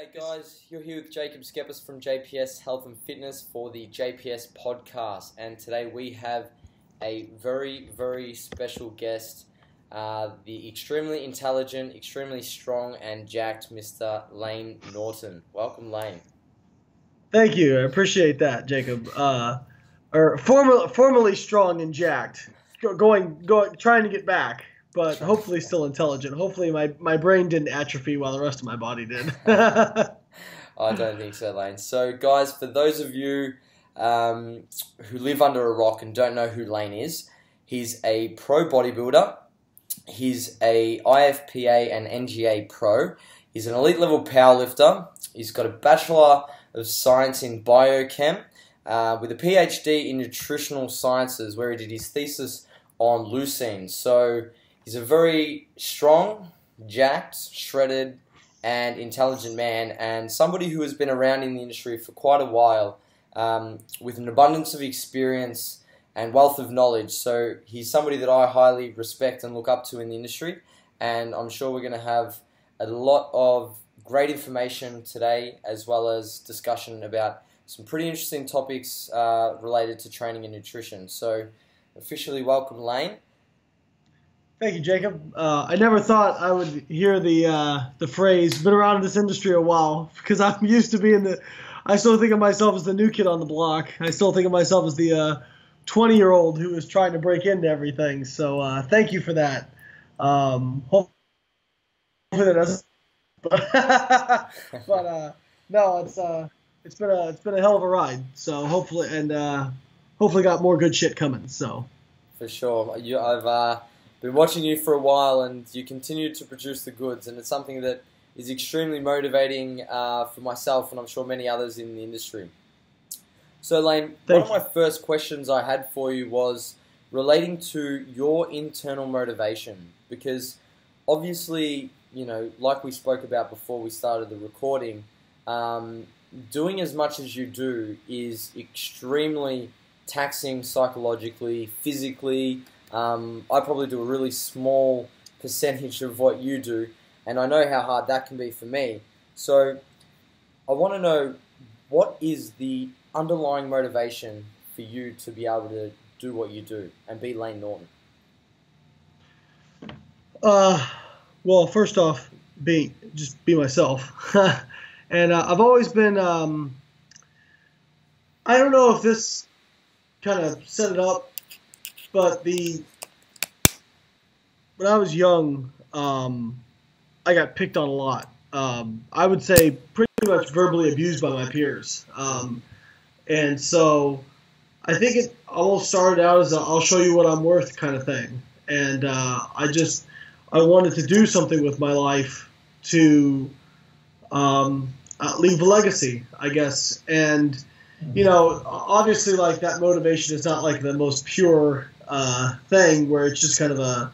G'day guys, you're here with Jacob Skepers from JPS Health and Fitness for the JPS podcast, and today we have a very, very special guest, the extremely intelligent, extremely strong and jacked Mr. Lane Norton. Welcome, Lane. Thank you, I appreciate that, Jacob. Formerly strong and jacked, trying to get back. But hopefully still intelligent. Hopefully my brain didn't atrophy while the rest of my body did. I don't think so, Lane. So, guys, for those of you who live under a rock and don't know who Lane is, he's a pro bodybuilder. He's a IFPA and NGA pro. He's an elite level powerlifter. He's got a Bachelor of Science in Biochem with a PhD in Nutritional Sciences, where he did his thesis on leucine. So he's a very strong, jacked, shredded, and intelligent man, and somebody who has been around in the industry for quite a while, with an abundance of experience and wealth of knowledge. So he's somebody that I highly respect and look up to in the industry, and I'm sure we're going to have a lot of great information today, as well as discussion about some pretty interesting topics related to training and nutrition. So officially welcome, Lane. Thank you, Jacob. I never thought I would hear the phrase "been around in this industry a while," because I'm used to being the. I still think of myself as the new kid on the block. I still think of myself as the 20-year-old who is trying to break into everything. So thank you for that. Hopefully that doesn't. But no, it's been a hell of a ride. So hopefully hopefully got more good shit coming. So for sure, I've been watching you for a while, and you continue to produce the goods, and it's something that is extremely motivating for myself, and I'm sure many others in the industry. So, Lane, one of my first questions I had for you was relating to your internal motivation, because obviously, you know, like we spoke about before we started the recording, doing as much as you do is extremely taxing psychologically, physically. I probably do a really small percentage of what you do, and I know how hard that can be for me. So I want to know, what is the underlying motivation for you to be able to do what you do and be Lane Norton? Well, first off, just be myself. And I've always been, I don't know if this kind of set it up, but when I was young, I got picked on a lot. I would say pretty much verbally abused by my peers. And so I think it almost started out as a "I'll show you what I'm worth" kind of thing. And I wanted to do something with my life to leave a legacy, I guess. And, you know, obviously, like, that motivation is not like the most pure thing, where it's just kind of a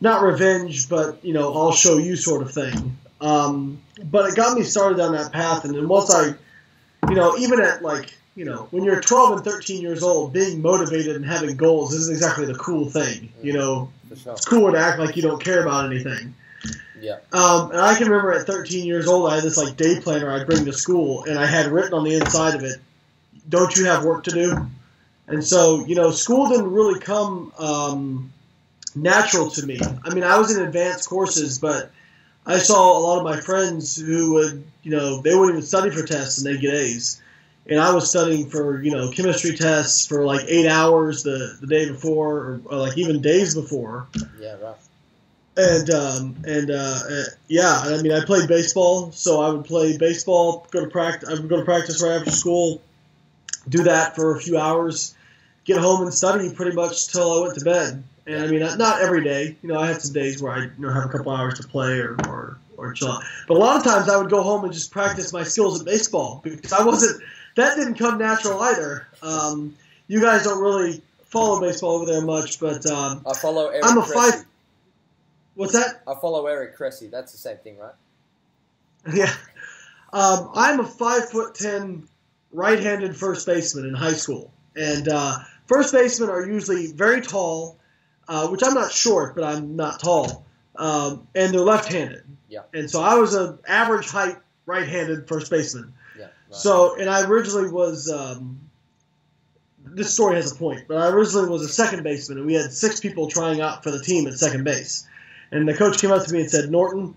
not revenge, but, you know, I'll show you sort of thing. But it got me started down that path, and then once I, you know, even at, like, you know, when you're 12 and 13 years old, being motivated and having goals isn't exactly the cool thing. You know, it's cool to act like you don't care about anything. Yeah. And I can remember at 13 years old, I had this, like, day planner I'd bring to school, and I had written on the inside of it, "Don't you have work to do?" And so, you know, school didn't really come natural to me. I mean, I was in advanced courses, but I saw a lot of my friends who would, you know, they wouldn't even study for tests and they'd get A's. And I was studying for, you know, chemistry tests for like 8 hours the day before, or like even days before. Yeah, right. And, yeah, I mean, I played baseball, so I would play baseball, I would go to practice right after school, do that for a few hours, get home and study pretty much till I went to bed. And I mean, not every day. You know, I had some days where I, you know, have a couple hours to play or chill out. But a lot of times I would go home and just practice my skills at baseball, because that didn't come natural either. You guys don't really follow baseball over there much, but I follow Eric Cressy. What's that? I follow Eric Cressy. That's the same thing, right? Yeah. I'm a 5'10" right-handed first baseman in high school, and first basemen are usually very tall, which I'm not short, but I'm not tall, and they're left-handed. Yeah. And so I was an average height right-handed first baseman. Yeah, right. So, and I originally was, this story has a point, but I originally was a second baseman, and we had 6 people trying out for the team at second base. And the coach came up to me and said, Norton,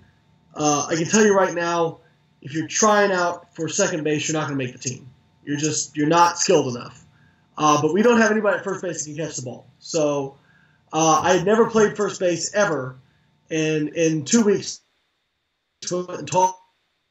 I can tell you right now, if you're trying out for second base, you're not going to make the team. You're not skilled enough. But we don't have anybody at first base that can catch the ball. So I had never played first base ever. And in 2 weeks, I went and taught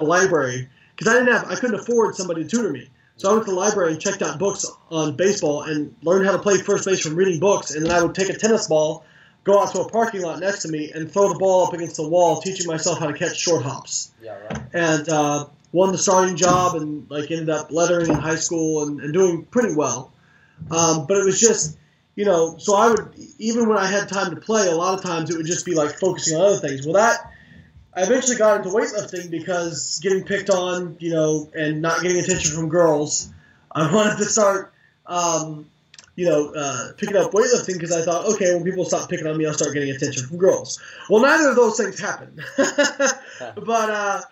the library because I couldn't afford somebody to tutor me. So I went to the library and checked out books on baseball and learned how to play first base from reading books. And then I would take a tennis ball, go out to a parking lot next to me, and throw the ball up against the wall, teaching myself how to catch short hops. Yeah, right. And won the starting job and like ended up lettering in high school and doing pretty well. But it was just, you know, so I would, even when I had time to play, a lot of times it would just be like focusing on other things. Well, I eventually got into weightlifting because getting picked on, you know, and not getting attention from girls, I wanted to start, you know, picking up weightlifting because I thought, okay, when people stop picking on me, I'll start getting attention from girls. Well, neither of those things happened. But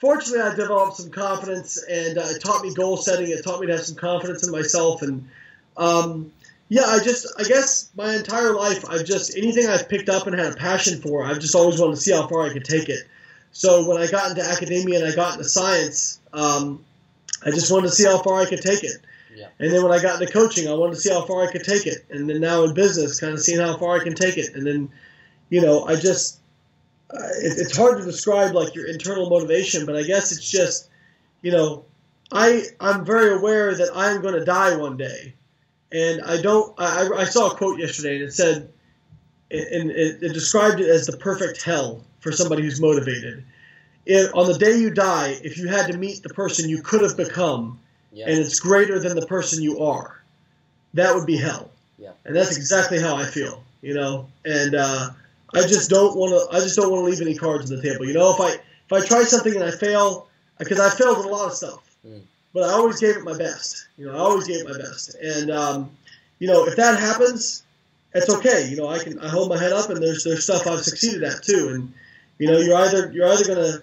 fortunately, I developed some confidence, and it taught me goal setting. It taught me to have some confidence in myself. And yeah, I guess my entire life, anything I've picked up and had a passion for, I've just always wanted to see how far I could take it. So when I got into academia and I got into science, I just wanted to see how far I could take it. Yeah. And then when I got into coaching, I wanted to see how far I could take it. And then now in business, kind of seeing how far I can take it. And then, you know, it's hard to describe like your internal motivation, but I guess it's just, you know, I'm very aware that I'm going to die one day. And I saw a quote yesterday, and it said, and it described it as the perfect hell for somebody who's motivated. On the day you die, if you had to meet the person you could have become, yeah, and it's greater than the person you are, that would be hell. Yeah. And that's exactly how I feel, you know. And I just don't want to leave any cards on the table, you know. If I try something and I fail, because I failed at a lot of stuff. Mm. But I always gave it my best. You know, I always gave it my best. And you know, if that happens, it's okay. You know, I hold my head up, and there's stuff I've succeeded at too. And you know, you're either gonna,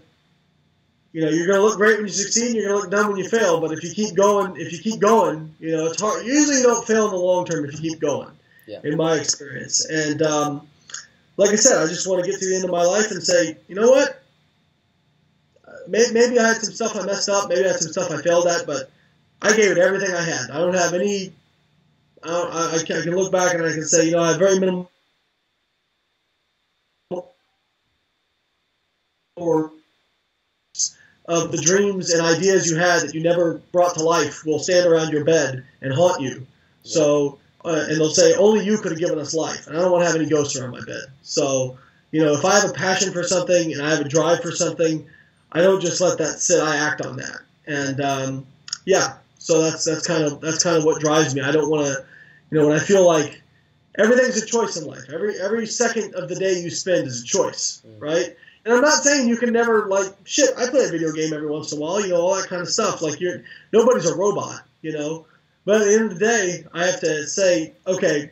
you know, you're gonna look great when you succeed, and you're gonna look dumb when you fail. But if you keep going, you know, it's hard. Usually, you don't fail in the long term if you keep going. Yeah. In my experience, and like I said, I just want to get to the end of my life and say, you know what? Maybe I had some stuff I messed up. Maybe I had some stuff I failed at, but I gave it everything I had. I don't have any. I can look back and I can say, you know, I have very minimal of the dreams and ideas you had that you never brought to life will stand around your bed and haunt you. So, and they'll say, only you could have given us life. And I don't want to have any ghosts around my bed. So, you know, if I have a passion for something and I have a drive for something, I don't just let that sit. I act on that, and yeah. So that's kind of what drives me. I don't want to, you know, when I feel like everything's a choice in life. Every second of the day you spend is a choice, right? And I'm not saying you can never like shit. I play a video game every once in a while, you know, all that kind of stuff. Like nobody's a robot, you know. But at the end of the day, I have to say, okay,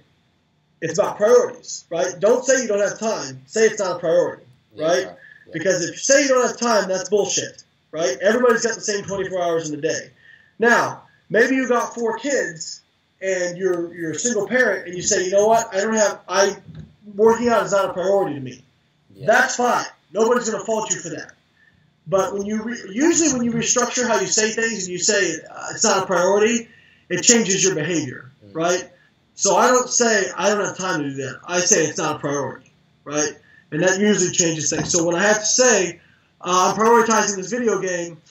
it's about priorities, right? Don't say you don't have time. Say it's not a priority, right? Yeah. Because if you say you don't have time, that's bullshit, right? Everybody's got the same 24 hours in the day. Now, maybe you got 4 kids and you're a single parent and you say, you know what, working out is not a priority to me. Yeah. That's fine. Nobody's going to fault you for that. But when usually when you restructure how you say things and you say it's not a priority, it changes your behavior, right? So I don't say I don't have time to do that. I say it's not a priority, right? And that usually changes things. So when I have to say I'm prioritizing this video game,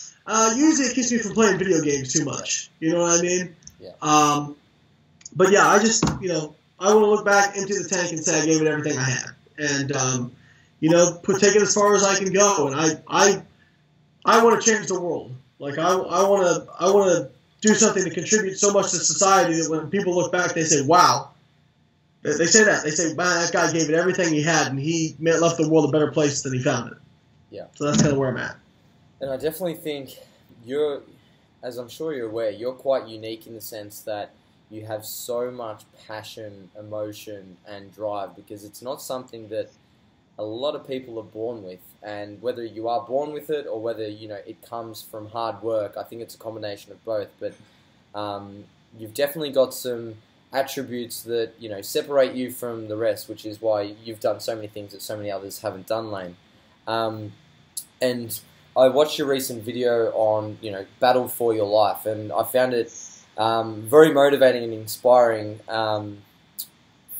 usually it keeps me from playing video games too much. You know what I mean? Yeah. But yeah, I just, you know, I want to look back, empty the tank, and say I gave it everything I had. And, you know, take it as far as I can go. And I want to change the world. Like I want to do something to contribute so much to society that when people look back, they say, wow. They say that. They say, man, that guy gave it everything he had, and he left the world a better place than he found it. Yeah. So that's kind of where I'm at. And I definitely think as I'm sure you're aware, you're quite unique in the sense that you have so much passion, emotion, and drive, because it's not something that a lot of people are born with, and whether you are born with it or whether it comes from hard work, I think it's a combination of both. But you've definitely got some attributes that separate you from the rest, which is why you've done so many things that so many others haven't done, Lane. And I watched your recent video on battle for your life, and I found it very motivating and inspiring.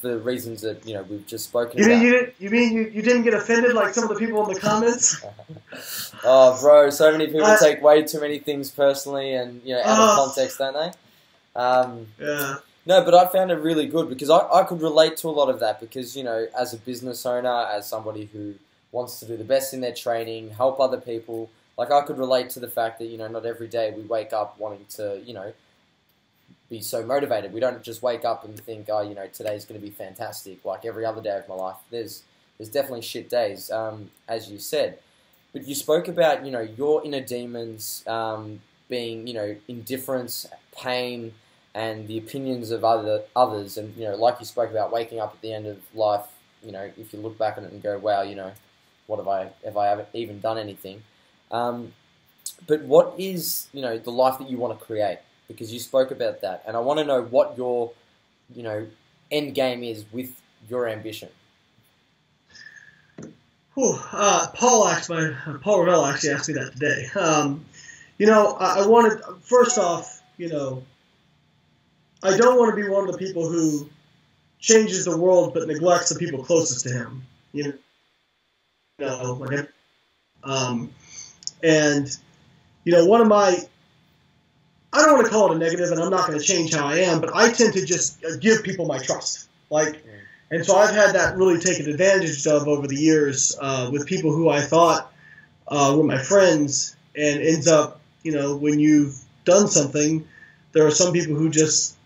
The reasons that we've just spoken about. You mean you didn't get offended like some of the people in the comments? Oh, bro, so many people take way too many things personally and out of context, don't they? Yeah. No, but I found it really good because I could relate to a lot of that because as a business owner, as somebody who wants to do the best in their training, help other people, like I could relate to the fact that not every day we wake up wanting to be so motivated. We don't just wake up and think, oh, today's going to be fantastic like every other day of my life. There's definitely shit days, as you said. But you spoke about, your inner demons being, indifference, pain, and the opinions of others. And, like you spoke about waking up at the end of life, if you look back on it and go, wow, what have I even done anything? But what is, the life that you want to create? Because you spoke about that, and I want to know what your, end game is with your ambition. Whew, Paul Ravella actually asked me that today. I wanted, first off, I don't want to be one of the people who changes the world but neglects the people closest to him. One of my, I don't want to call it a negative, and I'm not going to change how I am, but I tend to just give people my trust. And so I've had that really taken advantage of over the years with people who I thought were my friends, and ends up, when you've done something, there are some people who just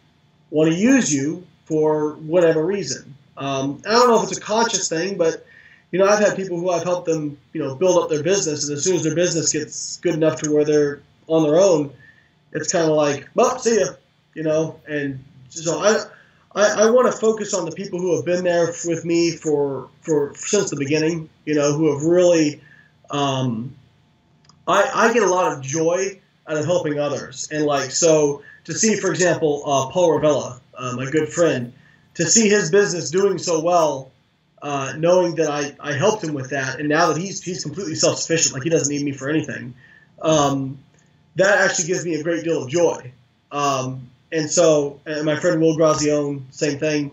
want to use you for whatever reason. I don't know if it's a conscious thing, but I've had people who I've helped them, build up their business, and as soon as their business gets good enough to where they're on their own, it's kind of like, well, see ya, and so I want to focus on the people who have been there with me for since the beginning, who have really, I get a lot of joy out of helping others, and so to see, for example, Paul Ravella, my good friend, to see his business doing so well, knowing that I helped him with that, and now that he's completely self-sufficient, he doesn't need me for anything, that actually gives me a great deal of joy. And my friend Will Graziano, same thing.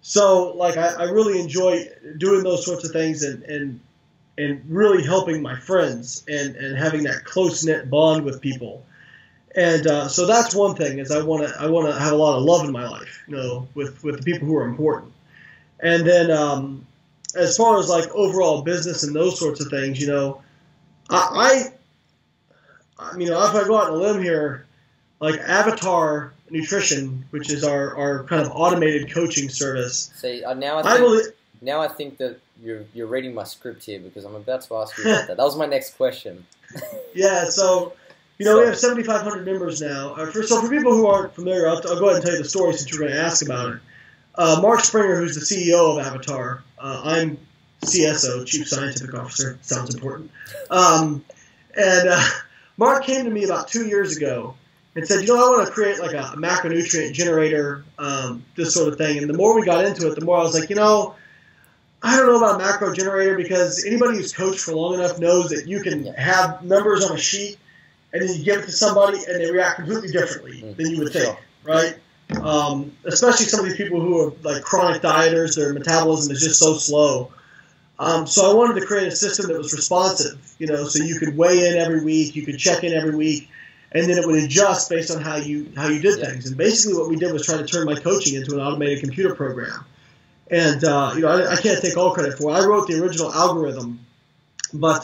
So, I really enjoy doing those sorts of things and really helping my friends and having that close-knit bond with people. And so that's one thing, is I want to have a lot of love in my life, with the people who are important. And then as far as, overall business and those sorts of things, if I go out on a limb here, Avatar Nutrition, which is our kind of automated coaching service. See, now I think that you're reading my script here, because I'm about to ask you about that. That was my next question. Yeah, so, we have 7,500 members now. So for people who aren't familiar, I'll go ahead and tell you the story since you're going to ask about it. Mark Springer, who's the CEO of Avatar, I'm CSO, Chief Scientific Officer. Sounds important. Mark came to me about 2 years ago and said, I want to create a macronutrient generator, this sort of thing. And the more we got into it, the more I was like, I don't know about a macro generator, because anybody who's coached for long enough knows that you can have numbers on a sheet and then you give it to somebody and they react completely differently than you would think, right? Especially some of these people who are chronic dieters, their metabolism is just so slow. So I wanted to create a system that was responsive, so you could weigh in every week, you could check in every week, and then it would adjust based on how you did things. And basically what we did was try to turn my coaching into an automated computer program. And, I can't take all credit for it. I wrote the original algorithm, but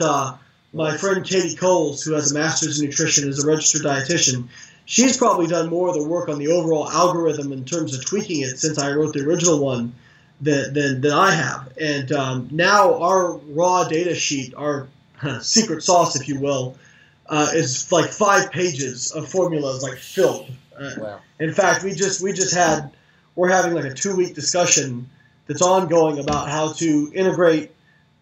my friend Katie Coles, who has a master's in nutrition, is a registered dietitian. She's probably done more of the work on the overall algorithm in terms of tweaking it since I wrote the original one than I have. And now our raw data sheet, our secret sauce, if you will, is 5 pages of formulas filled. Wow. In fact, we're having a 2-week discussion that's ongoing about how to integrate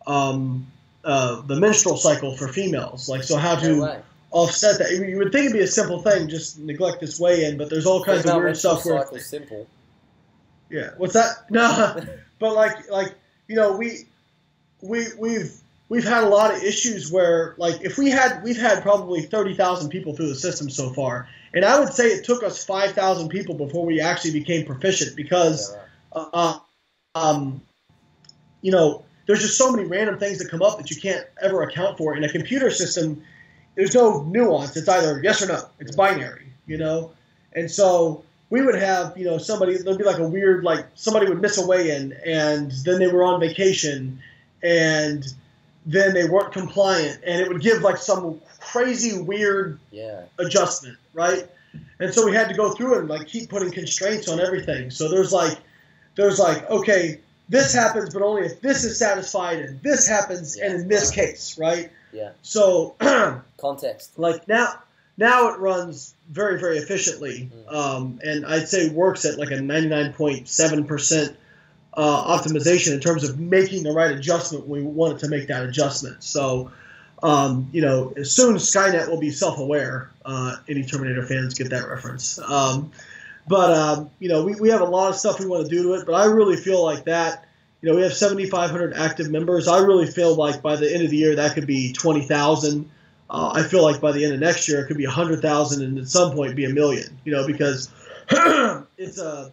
the menstrual cycle for females. Like, so how to offset that? You would think it'd be a simple thing, just neglect this weigh-in, but there's all kinds of weird stuff. Menstrual cycle simple. Yeah. What's that? No, but like you know, we've had a lot of issues where, like, we've had probably 30,000 people through the system so far, and I would say it took us 5,000 people before we actually became proficient, because, you know, there's just so many random things that come up that you can't ever account for in a computer system. There's no nuance. It's either yes or no. It's binary, you know, and so we would have, you know, somebody, there'd be like a weird, like, somebody would miss a weigh-in, and then they were on vacation, and then they weren't compliant, and it would give like some crazy weird adjustment, right? And so we had to go through and like keep putting constraints on everything. So there's like, okay, this happens, but only if this is satisfied, and this happens, and in this case, right? Yeah. So context. Like now it runs very, very efficiently, and I'd say works at like a 99.7% optimization in terms of making the right adjustment when we wanted to make that adjustment. So, you know, soon Skynet will be self-aware. Any Terminator fans get that reference. But you know, we have a lot of stuff we want to do to it, but I really feel like that, you know, we have 7,500 active members. I really feel like by the end of the year that could be 20,000. I feel like by the end of next year it could be 100,000, and at some point be 1,000,000, you know, because it's a,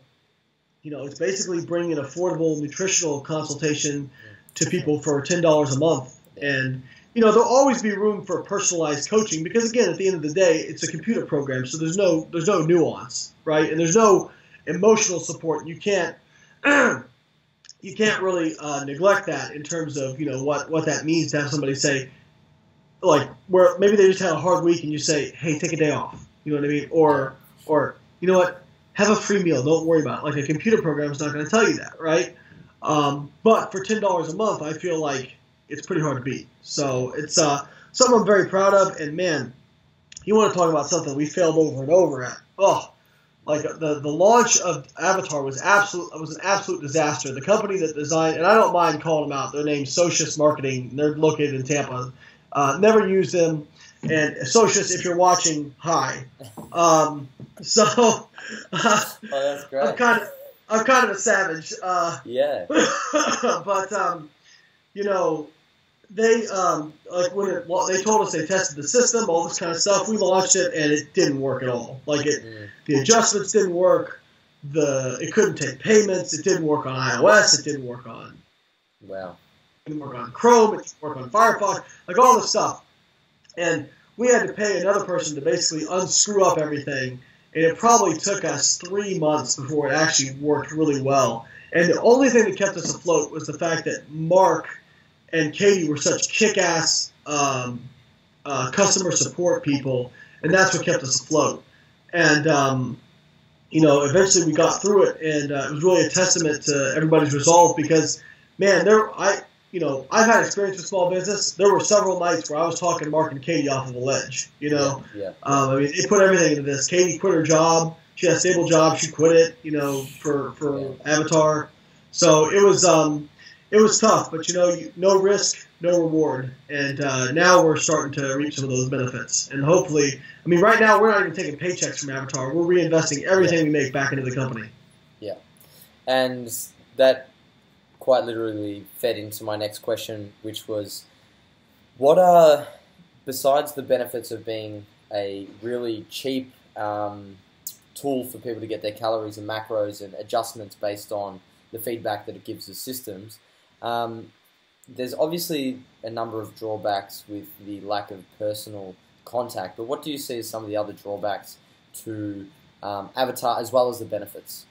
you know, it's basically bringing an affordable nutritional consultation to people for $10 a month. And, you know, there'll always be room for personalized coaching, because, again, at the end of the day, it's a computer program, so there's no nuance, right? And there's no emotional support. You can't really neglect that in terms of, you know, what that means to have somebody say, like, where maybe they just had a hard week and you say, hey, take a day off. You know what I mean? Or you know what? Have a free meal. Don't worry about it. Like, a computer program is not going to tell you that, right? But for $10 a month, I feel like it's pretty hard to beat. So it's something I'm very proud of. And, man, you want to talk about something we failed over and over at. Oh, like the launch of Avatar was an absolute disaster. The company that designed – and I don't mind calling them out. Their name's Socius Marketing. They're located in Tampa. Never used them. And Socius, if you're watching, hi. That's great. I'm kind of a savage. But you know, they like when they told us they tested the system, all this kind of stuff. We launched it and it didn't work at all. Like the adjustments didn't work. It couldn't take payments. It didn't work on iOS. It didn't work on. Wow. It didn't work on Chrome. It didn't work on Firefox. Like all this stuff. And we had to pay another person to basically unscrew up everything, and it probably took us 3 months before it actually worked really well. And the only thing that kept us afloat was the fact that Mark and Katie were such kick-ass customer support people, and that's what kept us afloat. And, you know, eventually we got through it, and it was really a testament to everybody's resolve because, man, you know, I've had experience with small business. There were several nights where I was talking Mark and Katie off of a ledge, you know. I mean, they put everything into this. Katie quit her job. She had a stable job. She quit it, you know, for Avatar. So it was tough, but, you know, no risk, no reward. And now we're starting to reap some of those benefits. And hopefully – I mean, right now we're not even taking paychecks from Avatar. We're reinvesting everything we make back into the company. Yeah. And that – quite literally fed into my next question, which was, what are, besides the benefits of being a really cheap tool for people to get their calories and macros and adjustments based on the feedback that it gives the systems, there's obviously a number of drawbacks with the lack of personal contact, but what do you see as some of the other drawbacks to Avatar as well as the benefits?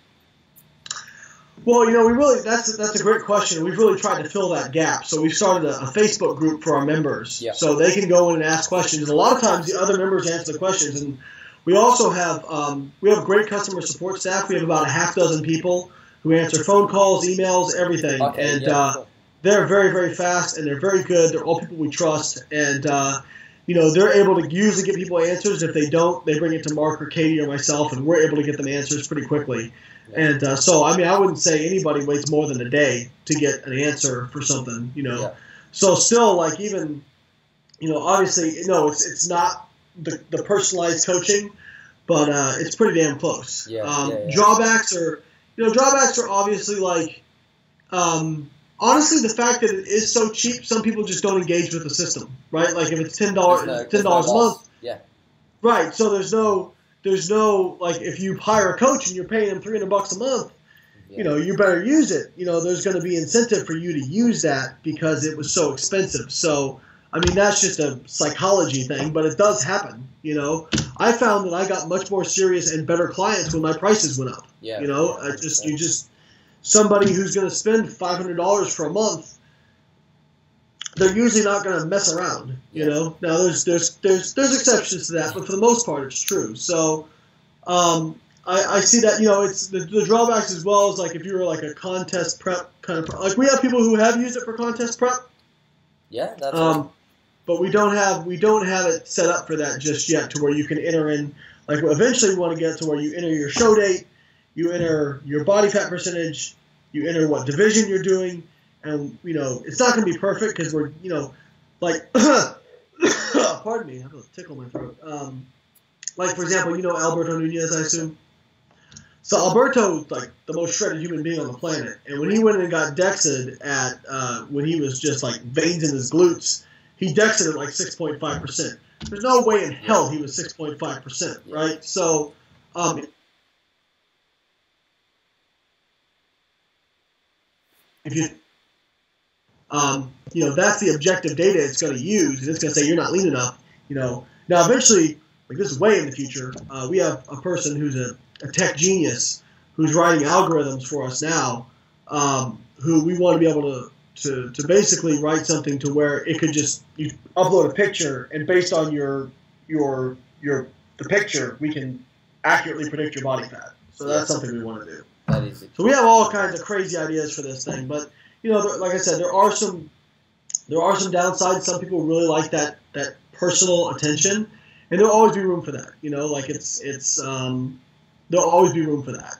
Well, you know, we really—that's a great question. We've really tried to fill that gap. So we've started a Facebook group for our members, so they can go in and ask questions. A lot of times, the other members answer the questions, and we also have we have great customer support staff. We have about a half dozen people who answer phone calls, emails, everything, and they're very, very fast and they're very good. They're all people we trust, and you know, they're able to usually get people answers. If they don't, they bring it to Mark or Katie or myself, and we're able to get them answers pretty quickly. And so, I mean, I wouldn't say anybody waits more than a day to get an answer for something, you know. So still, like, even, you know, obviously, no, it's not the personalized coaching, but it's pretty damn close. Yeah, Drawbacks are, you know, drawbacks are obviously like, honestly, the fact that it is so cheap, some people just don't engage with the system, right? Like if it's $10 a month, yeah, right. So there's no like if you hire a coach and you're paying them $300 a month. You know, you better use it. You know, there's going to be incentive for you to use that because it was so expensive. So, I mean, that's just a psychology thing, but it does happen. You know, I found that I got much more serious and better clients when my prices went up. Yeah. You know, I just somebody who's going to spend $500 for a month, they're usually not going to mess around. You know, now there's exceptions to that, but for the most part, it's true. So, I see that, you know, it's the drawbacks as well as like if you were like a contest prep kind of like we have people who have used it for contest prep. Yeah, that's right. But we don't have it set up for that just yet to where you can enter in like eventually we want to get to where you enter your show date, you enter your body fat percentage, you enter what division you're doing, and you know, it's not going to be perfect because we're, you know, like pardon me, I'm going to tickle my throat. Like for example, you know Alberto Nunez, I assume. So Alberto's like the most shredded human being on the planet, and when he went and got DEXA'd at when he was just like veins in his glutes, he DEXA'd at like 6.5%. There's no way in hell he was 6.5%, right? So, if you, you know, that's the objective data it's going to use, and it's going to say you're not lean enough, you know. Now eventually, like this is way in the future, we have a person who's a tech genius who's writing algorithms for us now, who we want to be able to basically write something to where it could just you upload a picture and based on the picture we can accurately predict your body fat. So that's something we want to do. That is so we have all kinds of crazy ideas for this thing, but you know, like I said, there are some downsides. Some people really like that personal attention, and there'll always be room for that. You know, like it's there'll always be room for that.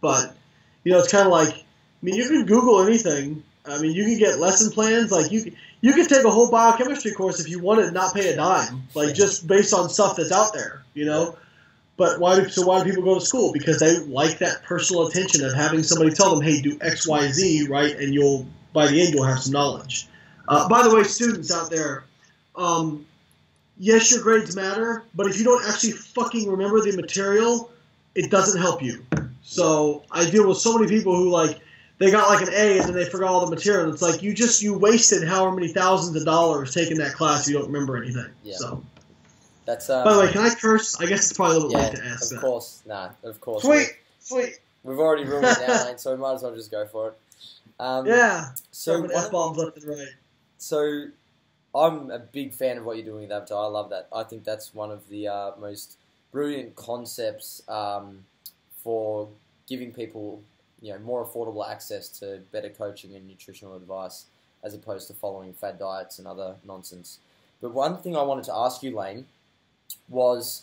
But, you know, it's kind of like, I mean, you can Google anything. I mean, you can get lesson plans. Like, you can take a whole biochemistry course if you wanted and not pay a dime, like, just based on stuff that's out there, you know? But why do people go to school? Because they like that personal attention of having somebody tell them, hey, do X, Y, Z, right? And by the end, you'll have some knowledge. By the way, students out there, yes, your grades matter, but if you don't actually fucking remember the material, it doesn't help you. So I deal with so many people who, like, they got, like, an A and then they forgot all the material. It's like you wasted however many thousands of dollars taking that class if you don't remember anything. Yeah. So that's, by the way, can I curse? I guess it's probably a little late to ask that. Of course. Nah, of course. Sweet. We've already ruined it now, Lane, so we might as well just go for it. Yeah. So F-bombs left and right. So I'm a big fan of what you're doing with Avatar. I love that. I think that's one of the most brilliant concepts for giving people, you know, more affordable access to better coaching and nutritional advice as opposed to following fad diets and other nonsense. But one thing I wanted to ask you, Lane, was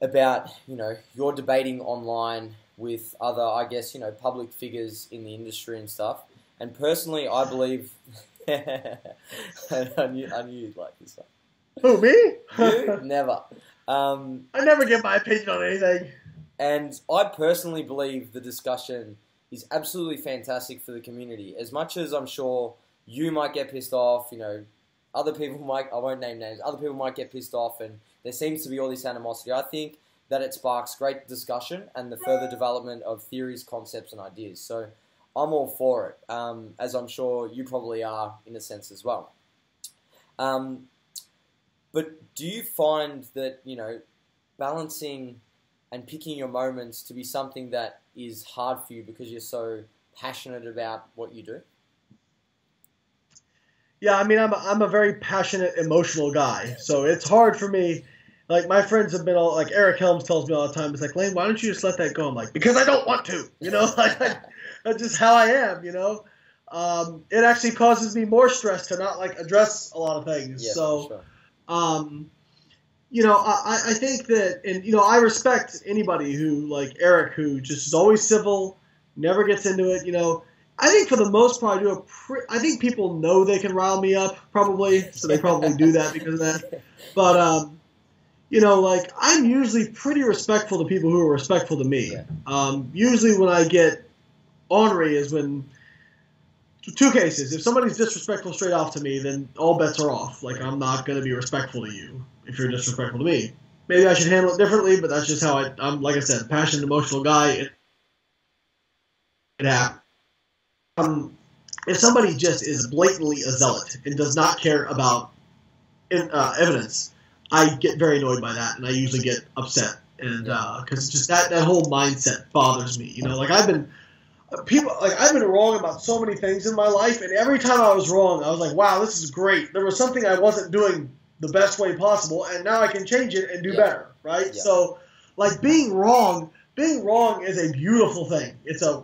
about, you know, you're debating online with other, I guess, you know, public figures in the industry and stuff. And personally, I believe... I knew you'd like this one. Who, me? You? Never. I never give my opinion on anything. And I personally believe the discussion is absolutely fantastic for the community. As much as I'm sure you might get pissed off, you know, other people might, I won't name names, other people might get pissed off and there seems to be all this animosity. I think that it sparks great discussion and the further development of theories, concepts and ideas. So I'm all for it, as I'm sure you probably are in a sense as well. But do you find that, you know, balancing and picking your moments to be something that is hard for you because you're so passionate about what you do? Yeah, I mean, I'm a very passionate, emotional guy, so it's hard for me. Like, my friends have been all, like, Eric Helms tells me all the time, it's like, Lane, why don't you just let that go? I'm like, because I don't want to, you know? That's just how I am, you know. It actually causes me more stress to not like address a lot of things. Yeah, so, sure. You know, I think that, and you know, I respect anybody who like Eric, who just is always civil, never gets into it. You know, I think for the most part, I think people know they can rile me up, probably, so they probably do that because of that. But, you know, like, I'm usually pretty respectful to people who are respectful to me. Yeah. Usually when I get ornery is when – two cases. If somebody's disrespectful straight off to me, then all bets are off. Like, I'm not going to be respectful to you if you're disrespectful to me. Maybe I should handle it differently, but that's just how I'm, like I said, passionate, emotional guy. It happens. If somebody just is blatantly a zealot and does not care about evidence, I get very annoyed by that, and I usually get upset, and because just that whole mindset bothers me. You know, like I've been wrong about so many things in my life, and every time I was wrong, I was like, wow, this is great. There was something I wasn't doing the best way possible, and now I can change it and do better, right? Yeah. So, like being wrong is a beautiful thing. It's a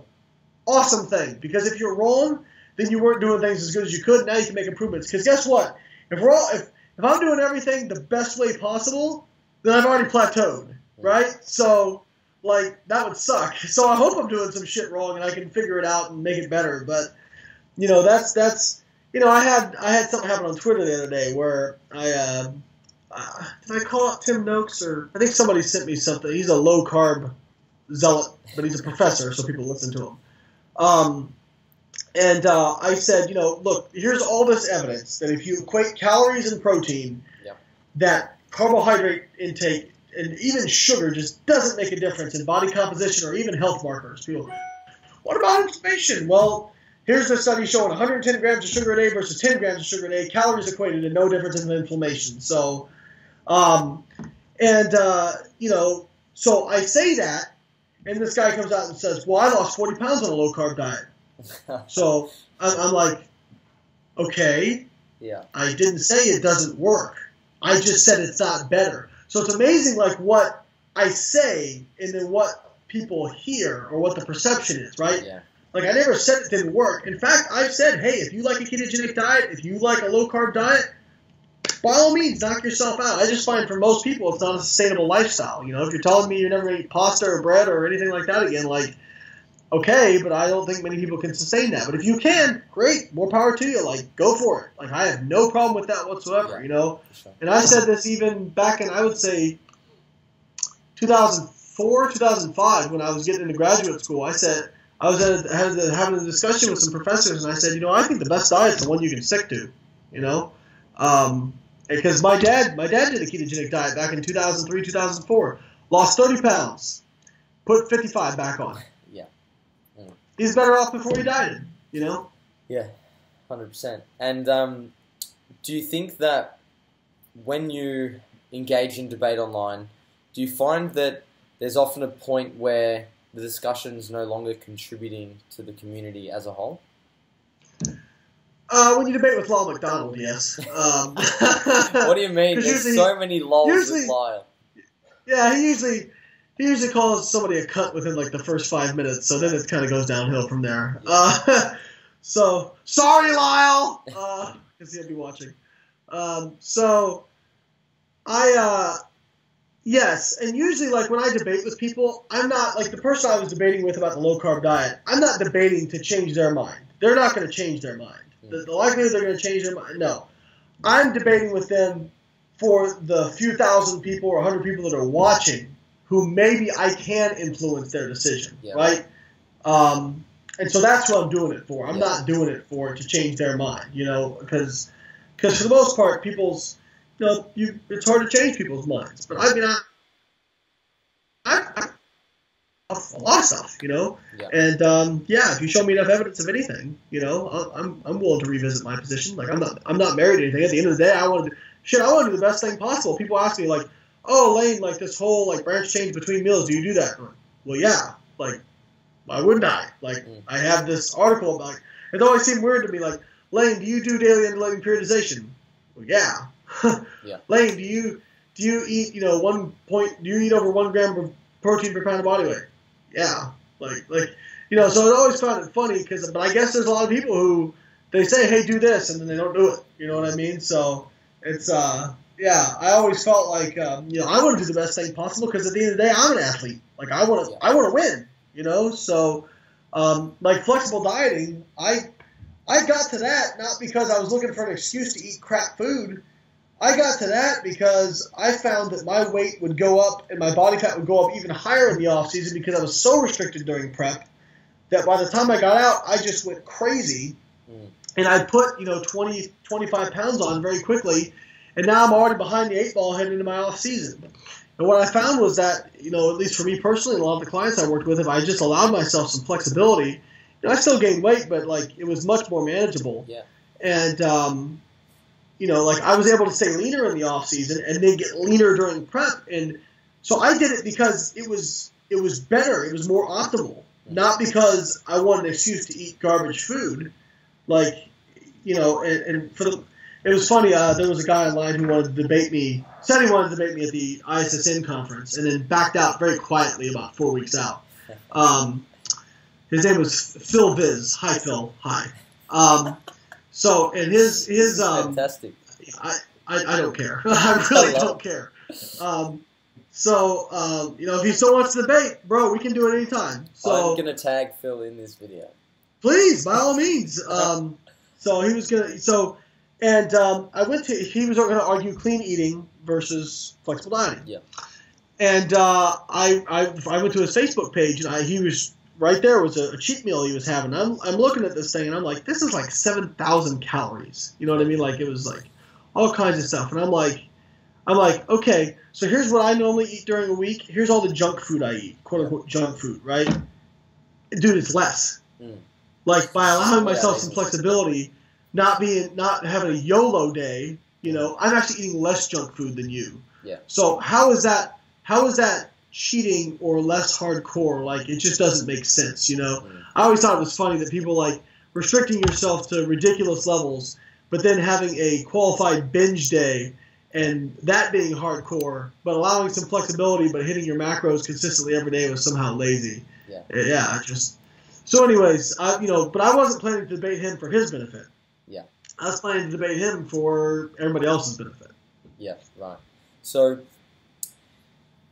awesome thing, because if you're wrong, then you weren't doing things as good as you could. Now you can make improvements. Because guess what? If I'm doing everything the best way possible, then I've already plateaued, right? So, like, that would suck. So I hope I'm doing some shit wrong and I can figure it out and make it better. But, you know, that's you know, I had something happen on Twitter the other day where did I call out Tim Noakes, or I think somebody sent me something. He's a low carb zealot, but he's a professor, so people listen to him. And I said, you know, look, here's all this evidence that if you equate calories and protein, that carbohydrate intake and even sugar just doesn't make a difference in body composition or even health markers. People, what about inflammation? Well, here's the study showing 110 grams of sugar a day versus 10 grams of sugar a day, calories equated, and no difference in inflammation. So, you know, so I say that. And this guy comes out and says, well, I lost 40 pounds on a low-carb diet. So I'm like, okay, I didn't say it doesn't work. I just said it's not better. So it's amazing, like, what I say and then what people hear or what the perception is, right? Yeah. Like, I never said it didn't work. In fact, I've said, hey, if you like a ketogenic diet, if you like a low-carb diet, by all means, knock yourself out. I just find for most people it's not a sustainable lifestyle. You know, if you're telling me you're never going to eat pasta or bread or anything like that again, like, okay, but I don't think many people can sustain that. But if you can, great, more power to you. Like, go for it. Like, I have no problem with that whatsoever, you know. And I said this even back in, I would say, 2004, 2005, when I was getting into graduate school. I said, I was having a discussion with some professors, and I said, you know, I think the best diet is the one you can stick to, you know. Because my dad did a ketogenic diet back in 2003, 2004, lost 30 pounds, put 55 back on. Yeah. He's better off before he dieted, you know? Yeah, 100%. And do you think that when you engage in debate online, do you find that there's often a point where the discussion's no longer contributing to the community as a whole? When you debate with Lyle McDonald, yes. What do you mean? There's so many lols with Lyle. Yeah, he usually calls somebody a cunt within like the first 5 minutes, so then it kind of goes downhill from there. So, sorry, Lyle! Because he'll be watching. Yes, and usually, like, when I debate with people, I'm not, like, the person I was debating with about the low-carb diet, I'm not debating to change their mind. They're not going to change their mind. The likelihood they're going to change their mind, no. I'm debating with them for the few thousand people or 100 people that are watching who maybe I can influence their decision, right? And so that's what I'm doing it for. I'm not doing it to change their mind, you know, because for the most part, people's, you know, it's hard to change people's minds. But I mean, a lot of stuff, you know, and if you show me enough evidence of anything, you know, I'm willing to revisit my position. Like, I'm not married to anything. At the end of the day, I want to do the best thing possible. People ask me, like, oh, Lane, like, this whole, like, branch change between meals, do you do that? Like, well, yeah, like, why wouldn't I? Like, I have this article about it. It always seemed weird to me, like, Lane, do you do daily intermittent periodization? Well, yeah. Lane, do you eat, you know, do you eat over 1 gram of protein per pound of body weight? Yeah, like, you know, so I always found it funny but I guess there's a lot of people who they say, hey, do this, and then they don't do it. You know what I mean? So it's, I always felt like, you know, I want to do the best thing possible because at the end of the day, I'm an athlete. Like, I want to win, you know? So Like flexible dieting, I got to that not because I was looking for an excuse to eat crap food. I got to that because I found that my weight would go up and my body fat would go up even higher in the off season because I was so restricted during prep that by the time I got out, I just went crazy. And I put, 20, 25 pounds on very quickly, and now I'm already behind the eight ball heading into my off season. And what I found was that, at least for me personally and a lot of the clients I worked with, if I just allowed myself some flexibility, I still gained weight, but it was much more manageable. Yeah. And I was able to stay leaner in the off season and then get leaner during prep. And so I did it because it was better, it was more optimal, not because I wanted an excuse to eat garbage food. It was funny. There was a guy online who wanted to debate me. Said he wanted to debate me at the ISSN conference, and then backed out very quietly about 4 weeks out. His name was Phil Viz. Hi, Phil. Hi. Fantastic. I don't care. I really don't care. If he still wants to debate, bro, we can do it anytime. So I'm gonna tag Phil in this video. Please, by all means. He was going to argue clean eating versus flexible dieting. Yeah. And I went to his Facebook page, and he was right there was a cheat meal he was having. I'm looking at this thing, and I'm like, this is like 7,000 calories. You know what I mean? Like it was like all kinds of stuff. And I'm like, okay, so here's what I normally eat during a week. Here's all the junk food I eat, quote unquote junk food, right? Dude, it's less. Mm. Like by allowing myself some flexibility, not having a YOLO day, I'm actually eating less junk food than you. Yeah. So how is that cheating or less hardcore? Like it just doesn't make sense, Mm. I always thought it was funny that people like restricting yourself to ridiculous levels, but then having a qualified binge day and that being hardcore, but allowing some flexibility but hitting your macros consistently every day was somehow lazy. Yeah. Yeah. So anyways, but I wasn't planning to debate him for his benefit. Yeah. I was planning to debate him for everybody else's benefit. Yeah, right. So,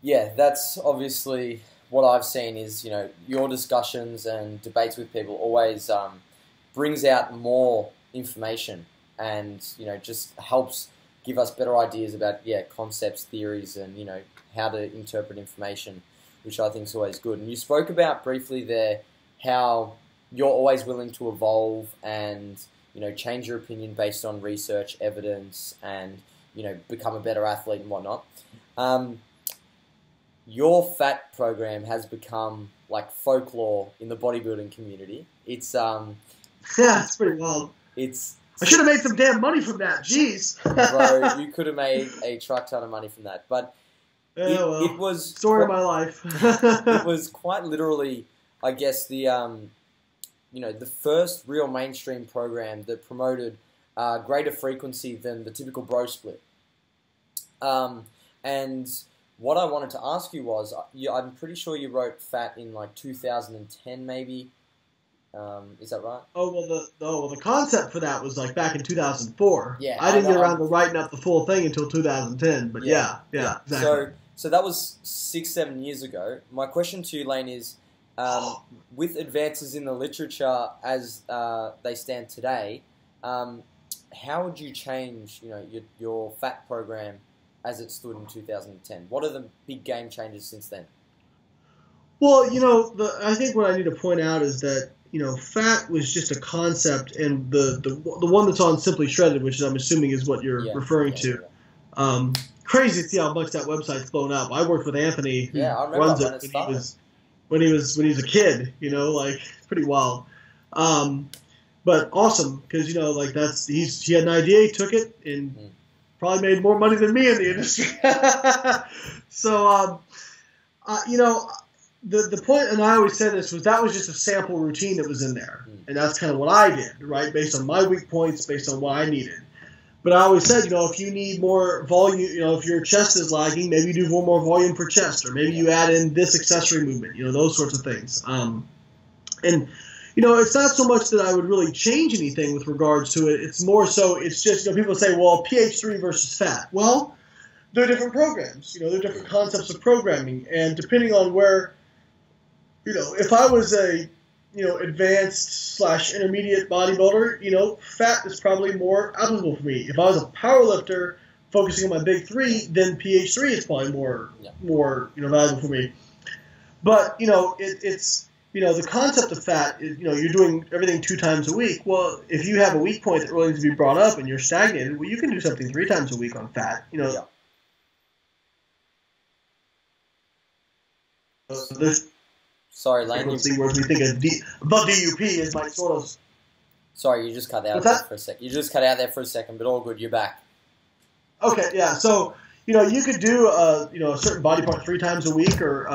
yeah, that's obviously what I've seen is, your discussions and debates with people always brings out more information and, just helps give us better ideas about, concepts, theories, and, how to interpret information, which I think is always good. And you spoke about briefly there how you're always willing to evolve and, change your opinion based on research, evidence, and, become a better athlete and whatnot. Your FAT program has become like folklore in the bodybuilding community. It's, yeah, it's pretty wild. I should have made some damn money from that. Jeez. Bro, you could have made a truck ton of money from that. But it was story of my life. It was quite literally, I guess, the the first real mainstream program that promoted greater frequency than the typical bro split. And what I wanted to ask you was, I'm pretty sure you wrote FAT in like 2010, maybe. Is that right? The concept for that was like back in 2004. Yeah, I didn't get around to writing up the full thing until 2010. But yeah, exactly. So that was 6-7 years ago. My question to you, Lane, is, with advances in the literature as they stand today, how would you change, your FAT program as it stood in 2010? What are the big game changes since then? Well, I think what I need to point out is that FAT was just a concept, and the one that's on Simply Shredded, which I'm assuming is what you're referring to. Yeah. Crazy to see how much that website's blown up. I worked with Anthony, who runs it, when he was a kid, pretty wild, but awesome because he had an idea, he took it, and probably made more money than me in the industry. So the point, and I always said this, was that was just a sample routine that was in there, and that's kind of what I did, right, based on my weak points, based on what I needed. But I always said, if you need more volume, if your chest is lagging, maybe you do one more volume per chest, or maybe you add in this accessory movement, those sorts of things. It's not so much that I would really change anything with regards to it. It's more so it's just, people say, well, pH 3 versus FAT. Well, they're different programs. They're different concepts of programming. And depending on where, if I was a advanced / intermediate bodybuilder, fat is probably more applicable for me. If I was a powerlifter focusing on my big three, then pH 3 is probably more valuable for me. But it's the concept of fat is you're doing everything 2 times a week. Well, if you have a weak point that really needs to be brought up and you're stagnated, well, you can do something 3 times a week on fat. Sorry, Lane. One thing where we think of above DUP is Mike Zourdos. Sorry, you just cut out there for a sec. You just cut out there for a second, but all good. You're back. Okay, yeah. So you could do a certain body part 3 times a week, or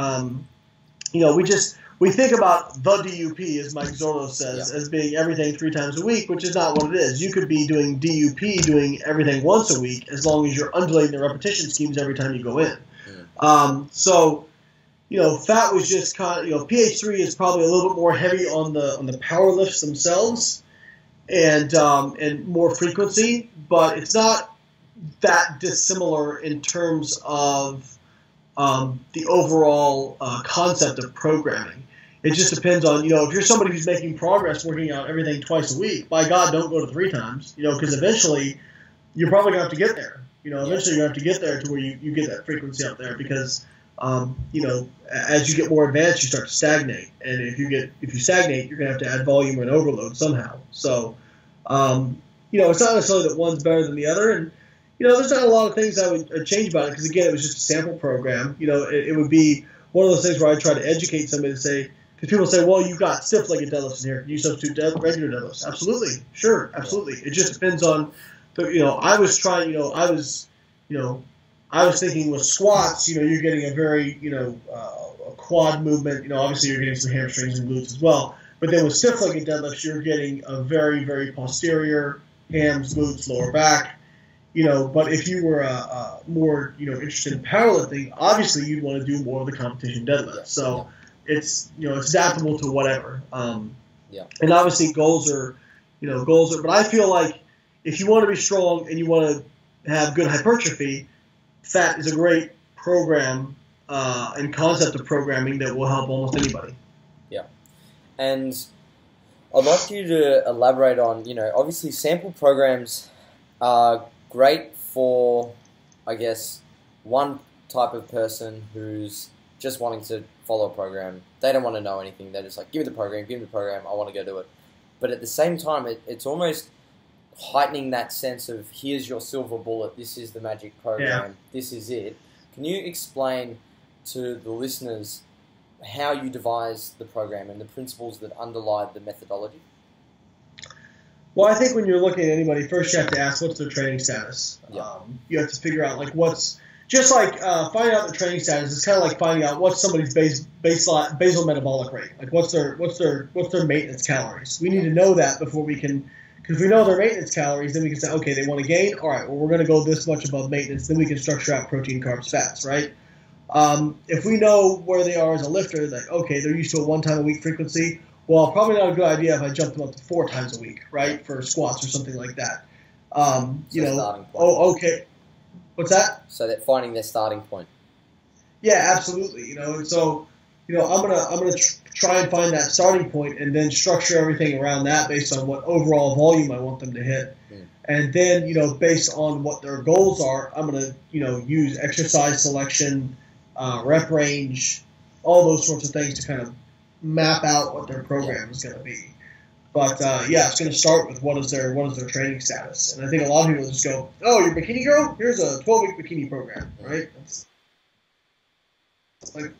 we think about the DUP, as Mike Zourdos says, as being everything 3 times a week, which is not what it is. You could be doing DUP, doing everything once a week, as long as you're undulating the repetition schemes every time you go in. Mm. Fat was just kind of, pH 3 is probably a little bit more heavy on the power lifts themselves, and more frequency, but it's not that dissimilar in terms of the overall concept of programming. It just depends on, if you're somebody who's making progress working out everything 2 times a week, by God, don't go to 3 times, because eventually you're probably going to have to get there. Eventually you're going to have to get there to where you get that frequency out there, because as you get more advanced, you start to stagnate, and if you stagnate, you're gonna have to add volume and overload somehow. So, it's not necessarily that one's better than the other, and there's not a lot of things I would change about it, because again, it was just a sample program. It would be one of those things where I try to educate somebody to say, because people say, well, you've got stiff-legged deadlifts in here, you substitute regular deadlifts. Absolutely, sure, absolutely. It just depends on, I was trying, I was thinking with squats, you're getting a very, a quad movement. Obviously you're getting some hamstrings and glutes as well. But then with stiff-legged deadlifts, you're getting a very, very posterior, hams, glutes, lower back. But if you were more, interested in powerlifting, obviously you'd want to do more of the competition deadlift. So it's, it's adaptable to whatever. And obviously goals are, but I feel like if you want to be strong and you want to have good hypertrophy, FAT is a great program and concept of programming that will help almost anybody. Yeah. And I'd like you to elaborate on, obviously sample programs are great for, I guess, one type of person who's just wanting to follow a program. They don't want to know anything. They're just like, give me the program, I want to go do it. But at the same time, it's almost heightening that sense of, here's your silver bullet, this is the magic program, this is it. Can you explain to the listeners how you devised the program and the principles that underlie the methodology? Well, I think when you're looking at anybody, first you have to ask what's their training status. You have to figure out finding out their training status is kind of like finding out what's somebody's basal metabolic rate. Like what's their maintenance calories. We need to know that before we can. Because if we know their maintenance calories, then we can say, okay, they want to gain. All right, well, we're going to go this much above maintenance. Then we can structure out protein, carbs, fats, right? If we know where they are as a lifter, like, okay, they're used to a 1-time-a-week frequency. Well, probably not a good idea if I jump them up to 4 times a week, right, for squats or something like that. What's that? So that finding their starting point. Yeah, absolutely. I'm gonna try and find that starting point, and then structure everything around that based on what overall volume I want them to hit, and then based on what their goals are, I'm gonna use exercise selection, rep range, all those sorts of things to kind of map out what their program is gonna be. But it's gonna start with what is their training status, and I think a lot of people just go, oh, you're a bikini girl? Here's a 12-week bikini program, right? It's like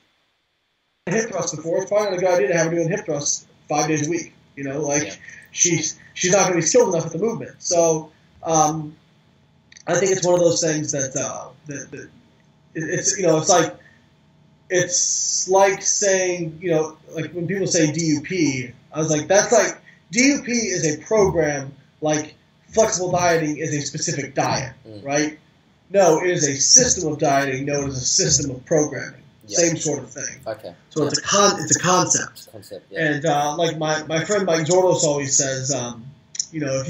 hip thrust before. It's probably not a good idea to have her doing hip thrust 5 days a week. She's not going to be skilled enough at the movement. So I think it's one of those things that it's like saying like when people say DUP, I was like, that's like DUP is a program like flexible dieting is a specific diet, right? No, it is a system of dieting known as a system of programming. Same sort of thing. Okay. So it's a concept. And like my friend Mike Zourdos always says, if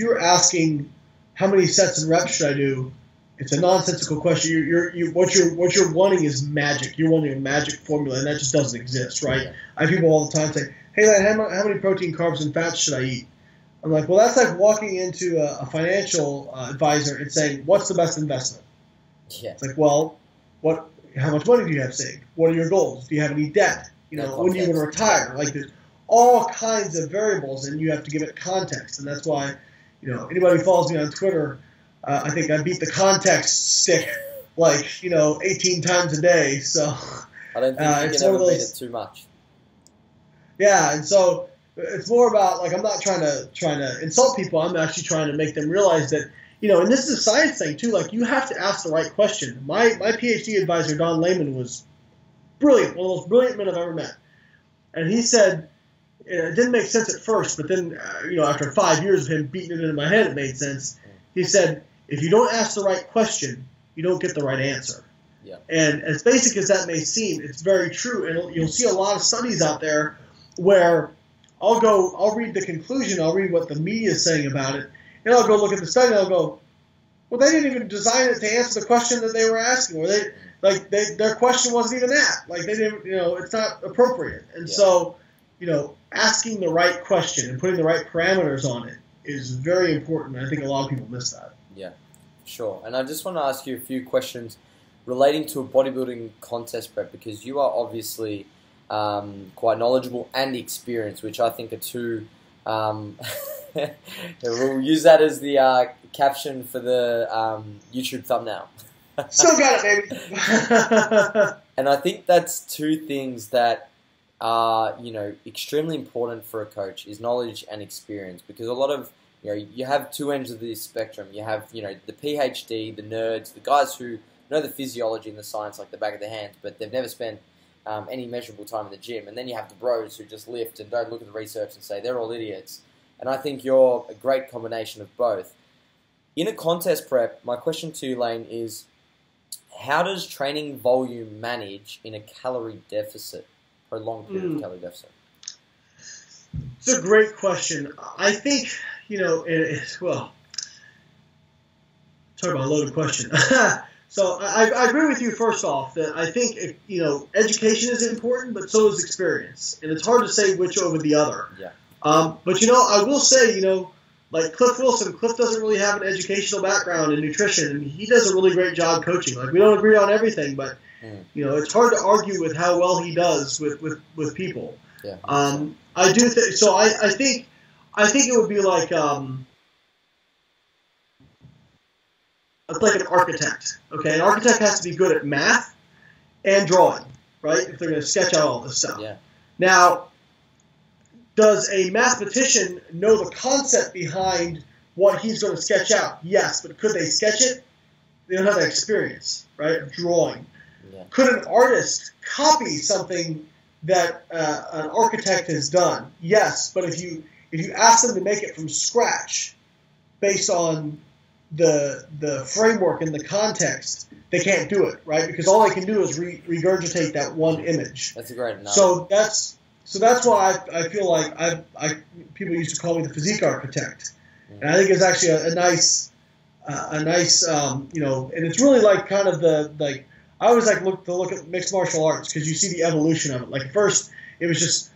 you're asking how many sets and reps should I do, It's a nonsensical question. What you're wanting is magic. You're wanting a magic formula, and that just doesn't exist, right? Yeah. I have people all the time say, "Hey, Lane, how many protein, carbs, and fats should I eat?" I'm like, "Well, that's like walking into a financial advisor and saying, what's the best investment?" Yeah. It's like, well, what? How much money do you have saved? What are your goals? Do you have any debt? You know, when do you want to retire? Like, there's all kinds of variables, and you have to give it context, and that's why, you know, anybody who follows me on Twitter. I think I beat the context stick, like, you know, 18 times a day. So I don't think you can elevate it too much. Yeah, and so it's more about, like, I'm not trying to insult people. I'm actually trying to make them realize that, you know, and this is a science thing too. Like, you have to ask the right question. My PhD advisor, Don Lehman, was brilliant, one of the most brilliant men I've ever met. And he said, it didn't make sense at first, but then, you know, after 5 years of him beating it into my head, it made sense. He said, if you don't ask the right question, you don't get the right answer. Yeah. And as basic as that may seem, it's very true. And you'll see a lot of studies out there where I'll read the conclusion, I'll read what the media is saying about it, and I'll go look at the study and I'll go, well, they didn't even design it to answer the question that they were asking, or their question wasn't even that. Like, they didn't, you know, it's not appropriate. And so, you know, asking the right question and putting the right parameters on it is very important. I think a lot of people miss that. Yeah, sure. And I just want to ask you a few questions relating to a bodybuilding contest prep, because you are obviously quite knowledgeable and experienced, which I think are two. We'll use that as the caption for the YouTube thumbnail. Still got it, baby. And I think that's two things that are, you know, extremely important for a coach, is knowledge and experience, because a lot of, you know, you have two ends of the spectrum. You have, you know, the PhD, the nerds, the guys who know the physiology and the science like the back of their hand, but they've never spent any measurable time in the gym. And then you have the bros who just lift and don't look at the research and say they're all idiots. And I think you're a great combination of both. In a contest prep, my question to you, Lane, is how does training volume manage in a calorie deficit? For a long period of calorie deficit? It's a great question. I think, you know, sorry about a loaded question. So I agree with you, first off, that I think, if, you know, education is important, but so is experience. And it's hard to say which over the other. Yeah. But, you know, I will say, you know, like Cliff Wilson, Cliff doesn't really have an educational background in nutrition, and he does a really great job coaching. Like, we don't agree on everything, but you know, it's hard to argue with how well he does with people. Yeah. I do think so. I think it would be like it's like an architect. Okay, an architect has to be good at math and drawing, right? If they're going to sketch out all this stuff. Yeah. Now, does a mathematician know the concept behind what he's going to sketch out? Yes, but could they sketch it? They don't have that experience, right? Of drawing. Yeah. Could an artist copy something that an architect has done? Yes, but if you ask them to make it from scratch, based on the framework and the context, they can't do it, right? Because all they can do is regurgitate that one image. That's a great analogy. So that's why I feel like people used to call me the physique architect, and I think it's actually a nice you know, and it's really like kind of the like. I always like to look at mixed martial arts, because you see the evolution of it. Like, first, it was just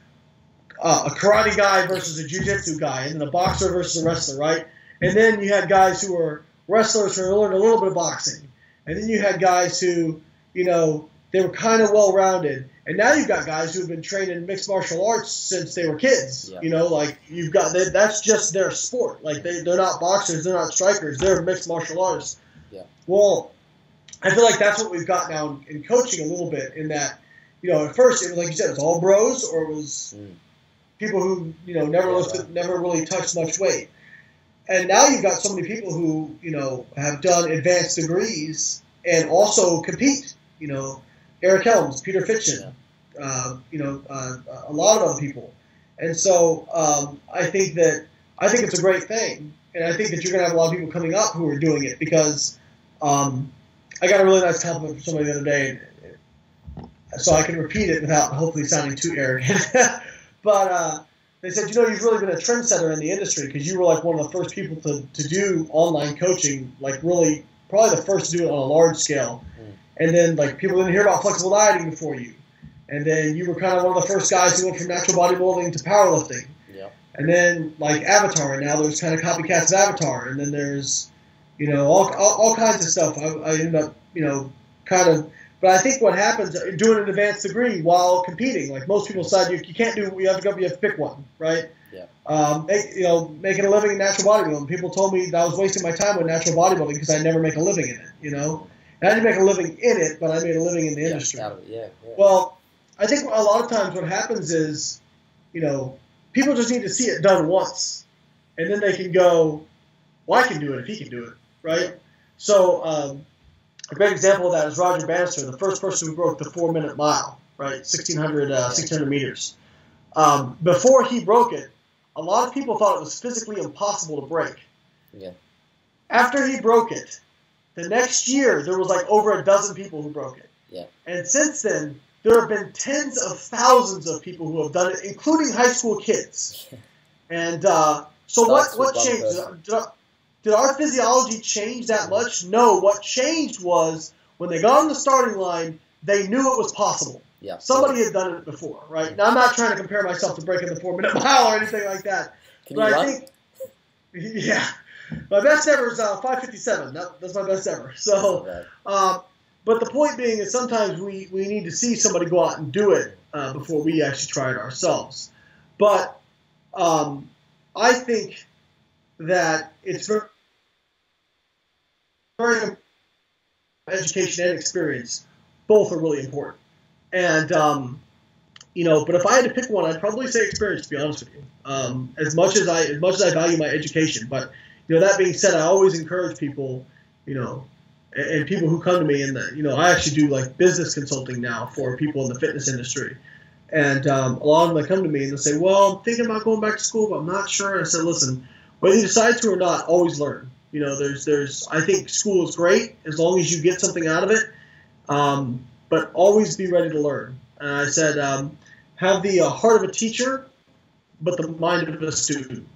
a karate guy versus a jiu-jitsu guy, and then a boxer versus a wrestler, right? And then you had guys who were wrestlers who learned a little bit of boxing. And then you had guys who, you know, they were kind of well-rounded. And now you've got guys who have been trained in mixed martial arts since they were kids. Yeah. You know, like, you've got – that's just their sport. Like, they're not boxers. They're not strikers. They're mixed martial artists. Yeah. Well, I feel like that's what we've got now in coaching a little bit, in that, you know, at first, it was, like you said, it was all bros, or it was people who, you know, never really touched much weight. And now you've got so many people who, you know, have done advanced degrees and also compete. You know, Eric Helms, Peter Fitchin, you know, a lot of other people. And so I think it's a great thing. And I think that you're going to have a lot of people coming up who are doing it, because I got a really nice compliment from somebody the other day, so I can repeat it without hopefully sounding too arrogant. But they said, you know, you've really been a trendsetter in the industry, because you were like one of the first people to do online coaching, like really probably the first to do it on a large scale. And then like people didn't hear about flexible dieting before you. And then you were kind of one of the first guys who went from natural bodybuilding to powerlifting. Yep. And then like Avatar, and now there's kind of copycats of Avatar. And then there's, you know, all kinds of stuff. I ended up, you know, kind of, but I think what happens, doing an advanced degree while competing, like most people decide you can't do, you have to pick one, right? Yeah. Making a living in natural bodybuilding. People told me that I was wasting my time with natural bodybuilding because I never make a living in it, you know? And I didn't make a living in it, but I made a living in the industry. Yeah. Well, I think a lot of times what happens is, you know, people just need to see it done once, and then they can go, well, I can do it if he can do it, right? So a great example of that is Roger Bannister, the first person who broke the 4-minute mile, right, 1,600 meters. Before he broke it, a lot of people thought it was physically impossible to break. Yeah. After he broke it, the next year there was like over a dozen people who broke it. Yeah. And since then, there have been tens of thousands of people who have done it, including high school kids. And so what changed? Did our physiology change that much? No. What changed was when they got on the starting line, they knew it was possible. Yeah. Somebody had done it before, right? Now, I'm not trying to compare myself to breaking the 4-minute mile or anything like that. Yeah. My best ever is 5:57. That's my best ever. So but the point being is sometimes we need to see somebody go out and do it before we actually try it ourselves. But I think that it's very, very important. Education and experience, both are really important. And, you know, but if I had to pick one, I'd probably say experience, to be honest with you, as much as I value my education. But, you know, that being said, I always encourage people, you know, and people who come to me, and you know, I actually do like business consulting now for people in the fitness industry, and a lot of them come to me and they say, "Well, I'm thinking about going back to school, but I'm not sure." And I said, "Listen, whether you decide to or not, always learn. You know, I think school is great as long as you get something out of it, but always be ready to learn." And I said, "Have the heart of a teacher, but the mind of a student."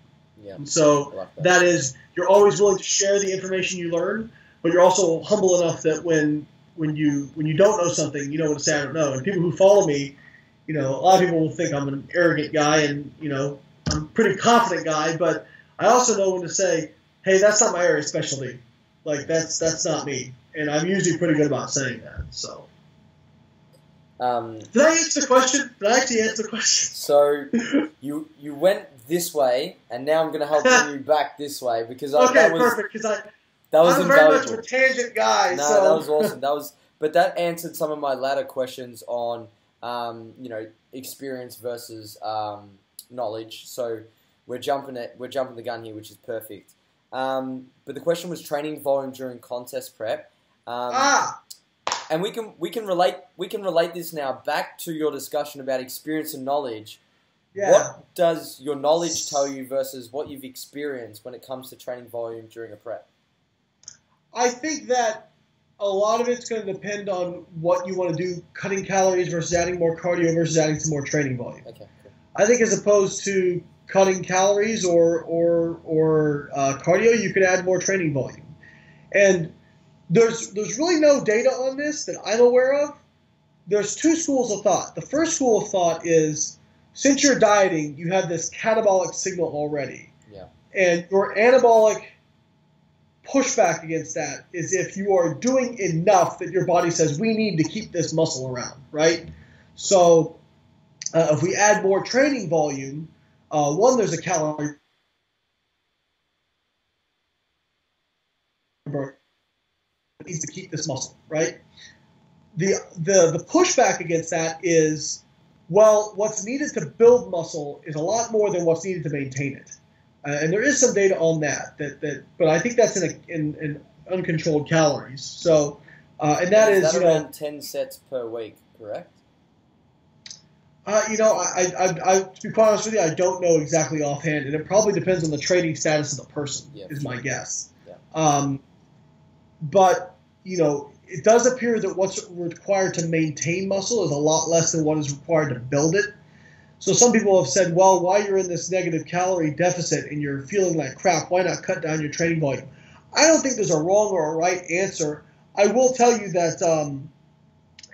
Yeah. And so that is, you're always willing to share the information you learn, but you're also humble enough that when you don't know something, you don't want to say, "I don't know." And people who follow me, you know, a lot of people will think I'm an arrogant guy, and, you know, I'm a pretty confident guy, but I also know when to say, "Hey, that's not my area of specialty. Like, that's not me." And I'm usually pretty good about saying that, so. Did I answer the question? Did I actually answer the question? So you went this way, and now I'm going to help bring you back this way, because that was... Okay, perfect, because I'm very much a tangent guy. No, that was awesome. But that answered some of my latter questions on, you know, experience versus knowledge. So we're jumping the gun here, which is perfect. But the question was training volume during contest prep. And we can relate this now back to your discussion about experience and knowledge. Yeah. What does your knowledge tell you versus what you've experienced when it comes to training volume during a prep? I think that a lot of it's going to depend on what you want to do, cutting calories versus adding more cardio versus adding some more training volume. Okay, cool. I think as opposed to cutting calories or cardio, you could add more training volume. And there's really no data on this that I'm aware of. There's two schools of thought. The first school of thought is, since you're dieting, you have this catabolic signal already. Yeah. And your anabolic pushback against that is if you are doing enough that your body says, we need to keep this muscle around, right? So if we add more training volume, one, there's a calorie burn that needs to keep this muscle, right? The pushback against that is, well, what's needed to build muscle is a lot more than what's needed to maintain it. And there is some data on that, but I think that's in uncontrolled calories. So, and that is around 10 sets per week, correct? You know, I to be quite honest with you, I don't know exactly offhand, and it probably depends on the training status of the person, is my guess. Yeah. But you know, it does appear that what's required to maintain muscle is a lot less than what is required to build it. So some people have said, well, while you're in this negative calorie deficit and you're feeling like crap, why not cut down your training volume? I don't think there's a wrong or a right answer. I will tell you that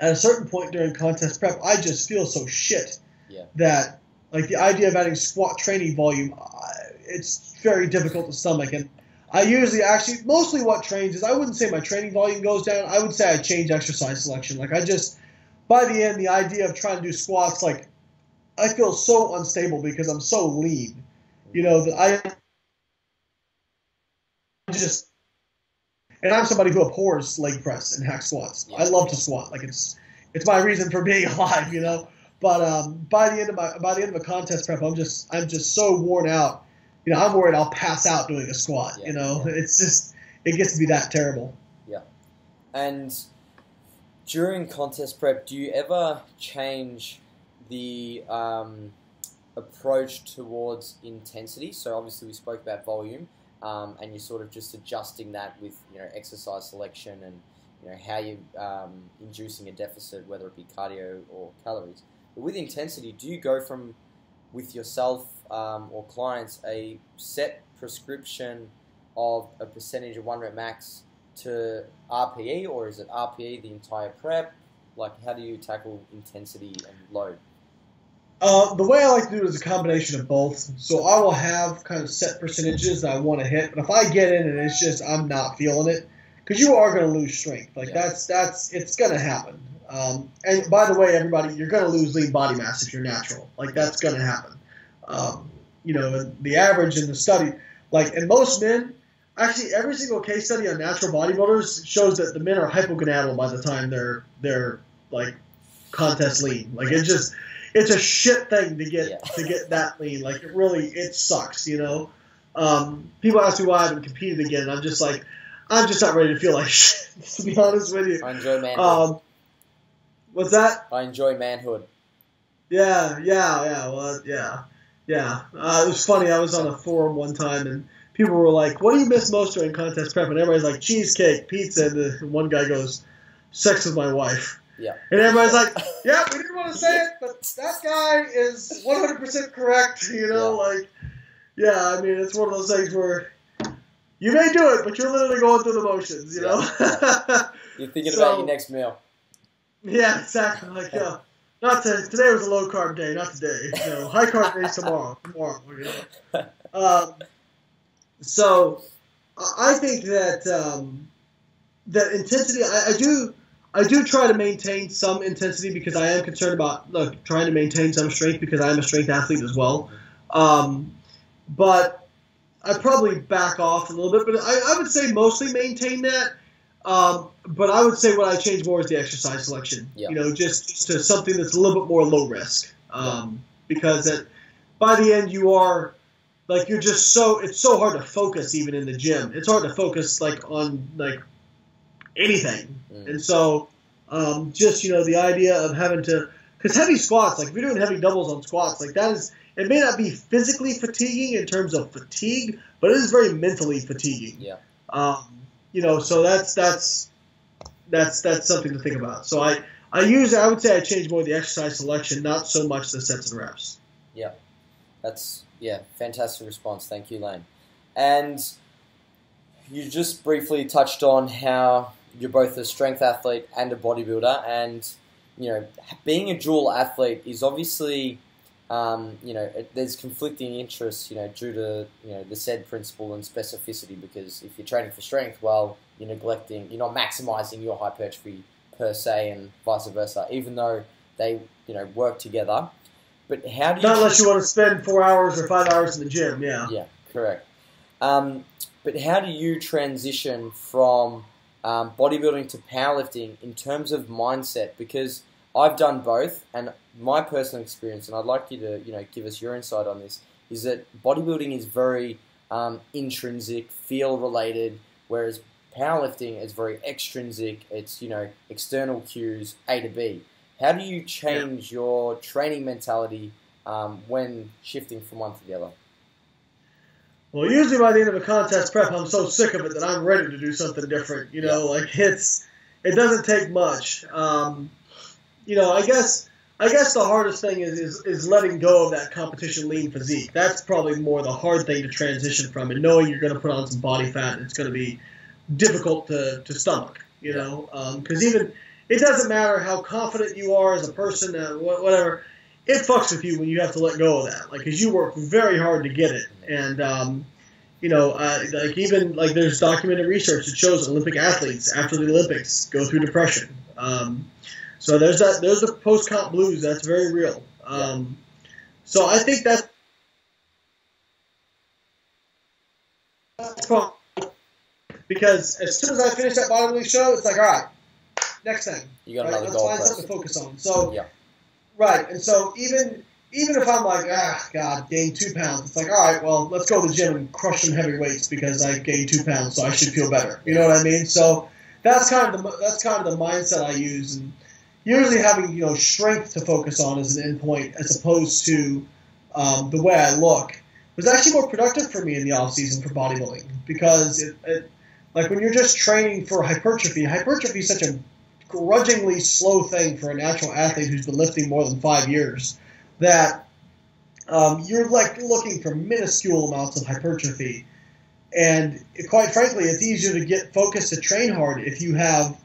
at a certain point during contest prep, I just feel so shit that like the idea of adding squat training volume, it's very difficult to stomach. And I usually actually mostly what trains is I wouldn't say my training volume goes down. I would say I change exercise selection. Like I just by the end, the idea of trying to do squats, like I feel so unstable because I'm so lean, you know, that I just. And I'm somebody who abhors leg press and hack squats. I love to squat. Like it's my reason for being alive, you know. But by the end of a contest prep, I'm just so worn out. You know, I'm worried I'll pass out doing a squat. You know, it's just it gets to be that terrible. Yeah. And during contest prep, do you ever change the approach towards intensity? So obviously we spoke about volume. And you're sort of just adjusting that with, you know, exercise selection and, you know, how you're inducing a deficit, whether it be cardio or calories. But with intensity, do you go from, with yourself or clients, a set prescription of a percentage of one rep max to RPE, or is it RPE the entire prep? Like, how do you tackle intensity and load? The way I like to do it is a combination of both. So I will have kind of set percentages that I want to hit, but if I get in and it's just I'm not feeling it, because you are going to lose strength. Like that's it's going to happen. And by the way, everybody, you're going to lose lean body mass if you're natural. Like that's going to happen. You know, the average in the study, like in most men, actually every single case study on natural bodybuilders shows that the men are hypogonadal by the time they're like contest lean. Like it just. It's a shit thing to get that lean. Like it really, it sucks, you know. People ask me why I haven't competed again. And I'm just like, I'm just not ready to feel like shit. To be honest with you, I enjoy manhood. What's that? I enjoy manhood. Yeah. Well, yeah. It was funny. I was on a forum one time and people were like, "What do you miss most during contest prep?" And everybody's like, "Cheesecake, pizza." And one guy goes, "Sex with my wife." Yeah. And everybody's like, yeah, we didn't want to say it, but that guy is 100% correct, you know, like, yeah, I mean, it's one of those things where you may do it, but you're literally going through the motions, you know. You're thinking about your next meal. Yeah, exactly. Like, yeah, today was a low-carb day, not today. You know, high-carb day tomorrow, you know. So I think that that intensity, I do try to maintain some intensity because I am concerned about trying to maintain some strength because I am a strength athlete as well. But I probably back off a little bit. But I would say mostly maintain that. But I would say what I change more is the exercise selection. Yeah. You know, just to something that's a little bit more low risk. Because by the end you are like you're just so it's so hard to focus even in the gym. It's hard to focus like on like anything. And so just, you know, the idea of having to – because heavy squats, like if you're doing heavy doubles on squats, like that is – it may not be physically fatiguing in terms of fatigue, but it is very mentally fatiguing. Yeah. You know, so that's something to think about. So I would say I change more the exercise selection, not so much the sets and reps. Yeah. That's fantastic response. Thank you, Lane. And you just briefly touched on how – you're both a strength athlete and a bodybuilder, and you know being a dual athlete is obviously you know there's conflicting interests, you know, due to you know the said principle and specificity, because if you're training for strength, well, you're neglecting, you're not maximizing your hypertrophy per se, and vice versa, even though they you know work together. But how do you not unless you want to spend 4 hours or 5 hours in the gym? Yeah, correct. But how do you transition from bodybuilding to powerlifting in terms of mindset? Because I've done both, and my personal experience, and I'd like you to, you know, give us your insight on this, is that bodybuilding is very intrinsic, feel related, whereas powerlifting is very extrinsic. It's, you know, external cues, A to B. How do you change your training mentality when shifting from one to the other? Well, usually by the end of a contest prep, I'm so sick of it that I'm ready to do something different. You know, like it doesn't take much. You know, I guess I guess the hardest thing is letting go of that competition lean physique. That's probably more the hard thing to transition from, and knowing you're going to put on some body fat, it's going to be difficult to stomach, you know, because even it doesn't matter how confident you are as a person, whatever, it fucks with you when you have to let go of that, like, because you work very hard to get it. And you know, like, even like there's documented research that shows Olympic athletes after the Olympics go through depression. So there's that. There's the post-comp blues. That's very real. So I think that's fun, because as soon as I finish that bottom league show, it's like, all right, next thing. You got another goal. Let's find something to focus on. So yeah. Right, and so even if I'm like, God, gained 2 pounds, it's like, all right, well, let's go to the gym and crush some heavy weights because I gained 2 pounds, so I should feel better. You know what I mean? So that's kind of the mindset I use, and usually having, you know, strength to focus on as an endpoint as opposed to the way I look was actually more productive for me in the off season for bodybuilding, because it like when you're just training for hypertrophy is such a grudgingly slow thing for a natural athlete who's been lifting more than 5 years, that you're like looking for minuscule amounts of hypertrophy. And quite frankly, it's easier to get focused to train hard if you have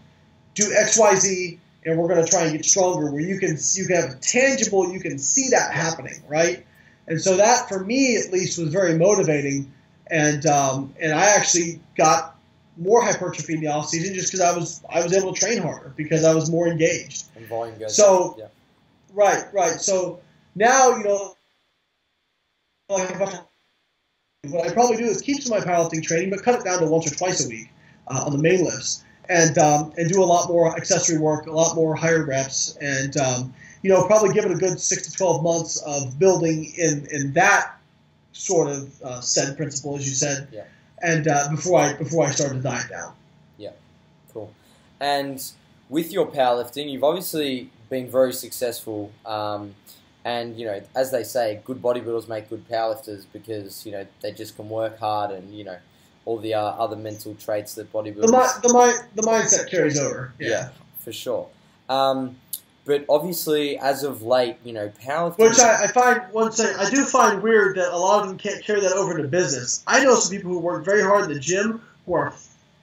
do X, Y, Z, and we're going to try and get stronger, where you can have tangible, you can see that happening, right? And so that, for me at least, was very motivating. And I actually got more hypertrophy in the off season just because I was able to train harder because I was more engaged. And volume goes. So, yeah. Right. So now, you know, like, what I probably do is keep some of my powerlifting training, but cut it down to once or twice a week on the main lifts. And do a lot more accessory work, a lot more higher reps, and you know, probably give it a good 6 to 12 months of building in that sort of said principle, as you said, yeah. And before I started to diet down. Yeah, cool. And with your powerlifting, you've obviously been very successful, and you know, as they say, good bodybuilders make good powerlifters because, you know, they just can work hard and, you know, all the other mental traits that bodybuilders... The mindset carries over. Yeah, for sure. But obviously, as of late, you know, powerlifting... Which I find, one thing, I do find weird that a lot of them can't carry that over into business. I know some people who work very hard in the gym who are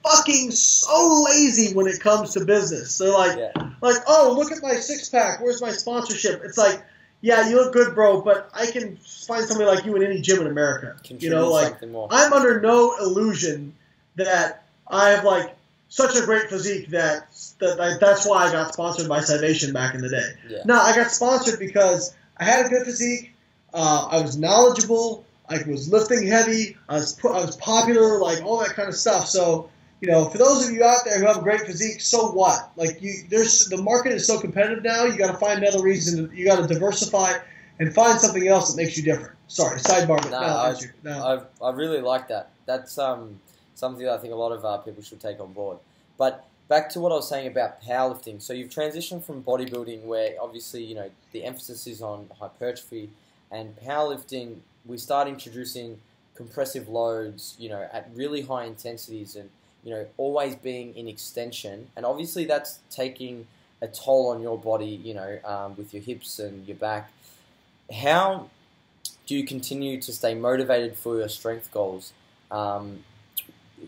fucking so lazy when it comes to business. They're like, oh, look at my six-pack. Where's my sponsorship? It's like, yeah, you look good, bro, but I can find somebody like you in any gym in America. You know, like, I'm under no illusion that I have, like, such a great physique that's why I got sponsored by Civation back in the day. Yeah. No, I got sponsored because I had a good physique, I was knowledgeable, I was lifting heavy, I was popular, like, all that kind of stuff. So, you know, for those of you out there who have a great physique, so what? Like, the market is so competitive now. You got to find another reason. You got to diversify and find something else that makes you different. Sorry, sidebar. But I really like that. That's something that I think a lot of people should take on board. But back to what I was saying about powerlifting. So you've transitioned from bodybuilding, where obviously, you know, the emphasis is on hypertrophy, and powerlifting, we start introducing compressive loads, you know, at really high intensities, and you know, always being in extension, and obviously that's taking a toll on your body, you know, with your hips and your back. How do you continue to stay motivated for your strength goals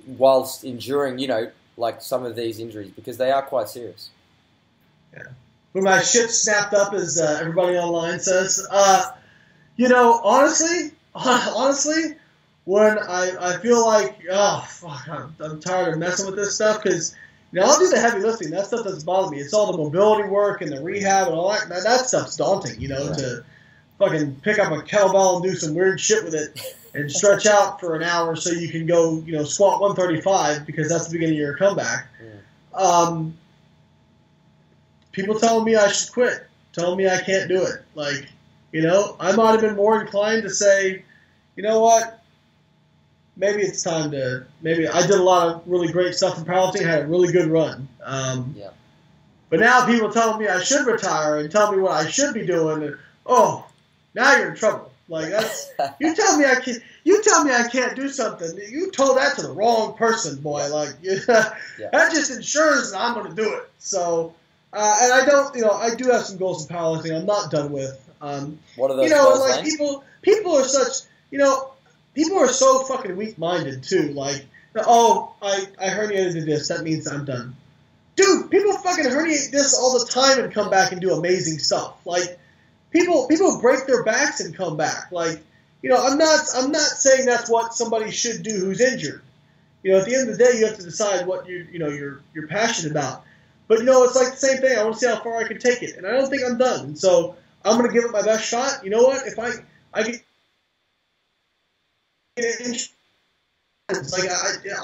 whilst enduring, you know, like some of these injuries, because they are quite serious? Yeah. When my shit snapped up, as everybody online says, you know, honestly. When I feel like, oh, fuck, I'm tired of messing with this stuff, because, you know, I'll do the heavy lifting. That stuff doesn't bother me. It's all the mobility work and the rehab and all that. That stuff's daunting, you know, to fucking pick up a kettlebell and do some weird shit with it and stretch out for an hour so you can go, you know, squat 135 because that's the beginning of your comeback. Yeah. People telling me I should quit, telling me I can't do it. Like, you know, I might have been more inclined to say, you know what? Maybe it's time to. Maybe I did a lot of really great stuff in powerlifting. Had a really good run. But now people telling me I should retire and tell me what I should be doing. And, oh, now you're in trouble. Like, that's you tell me I can't. You tell me I can't do something. You told that to the wrong person, boy. Like, that just ensures that I'm going to do it. So And I don't, you know, I do have some goals in powerlifting I'm not done with. What are those goals, like, people are such, people are so fucking weak-minded, too. Like, oh, I herniated this, that means I'm done. Dude, people fucking herniate this all the time and come back and do amazing stuff. Like, people break their backs and come back. Like, I'm not saying that's what somebody should do who's injured. At the end of the day, you have to decide what you're passionate about. But it's like the same thing. I want to see how far I can take it, and I don't think I'm done. And so I'm going to give it my best shot. You know what? If I get an inch, it's like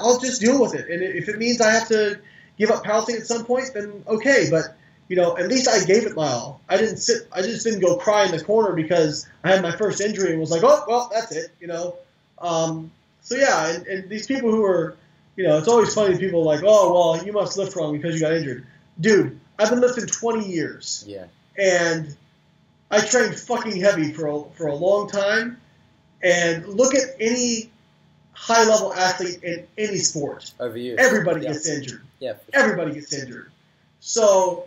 I'll just deal with it. And if it means I have to give up powerlifting at some point, then okay. But at least I gave it my all. I didn't sit. I just didn't go cry in the corner because I had my first injury and was like, oh, well, that's it. So yeah, and these people who are, it's always funny. People like, oh, well, you must lift wrong because you got injured. Dude, I've been lifting 20 years. Yeah. And I trained fucking heavy for a long time. And look at any high-level athlete in any sport. Over years. Everybody gets injured. Yeah. Everybody gets injured. So,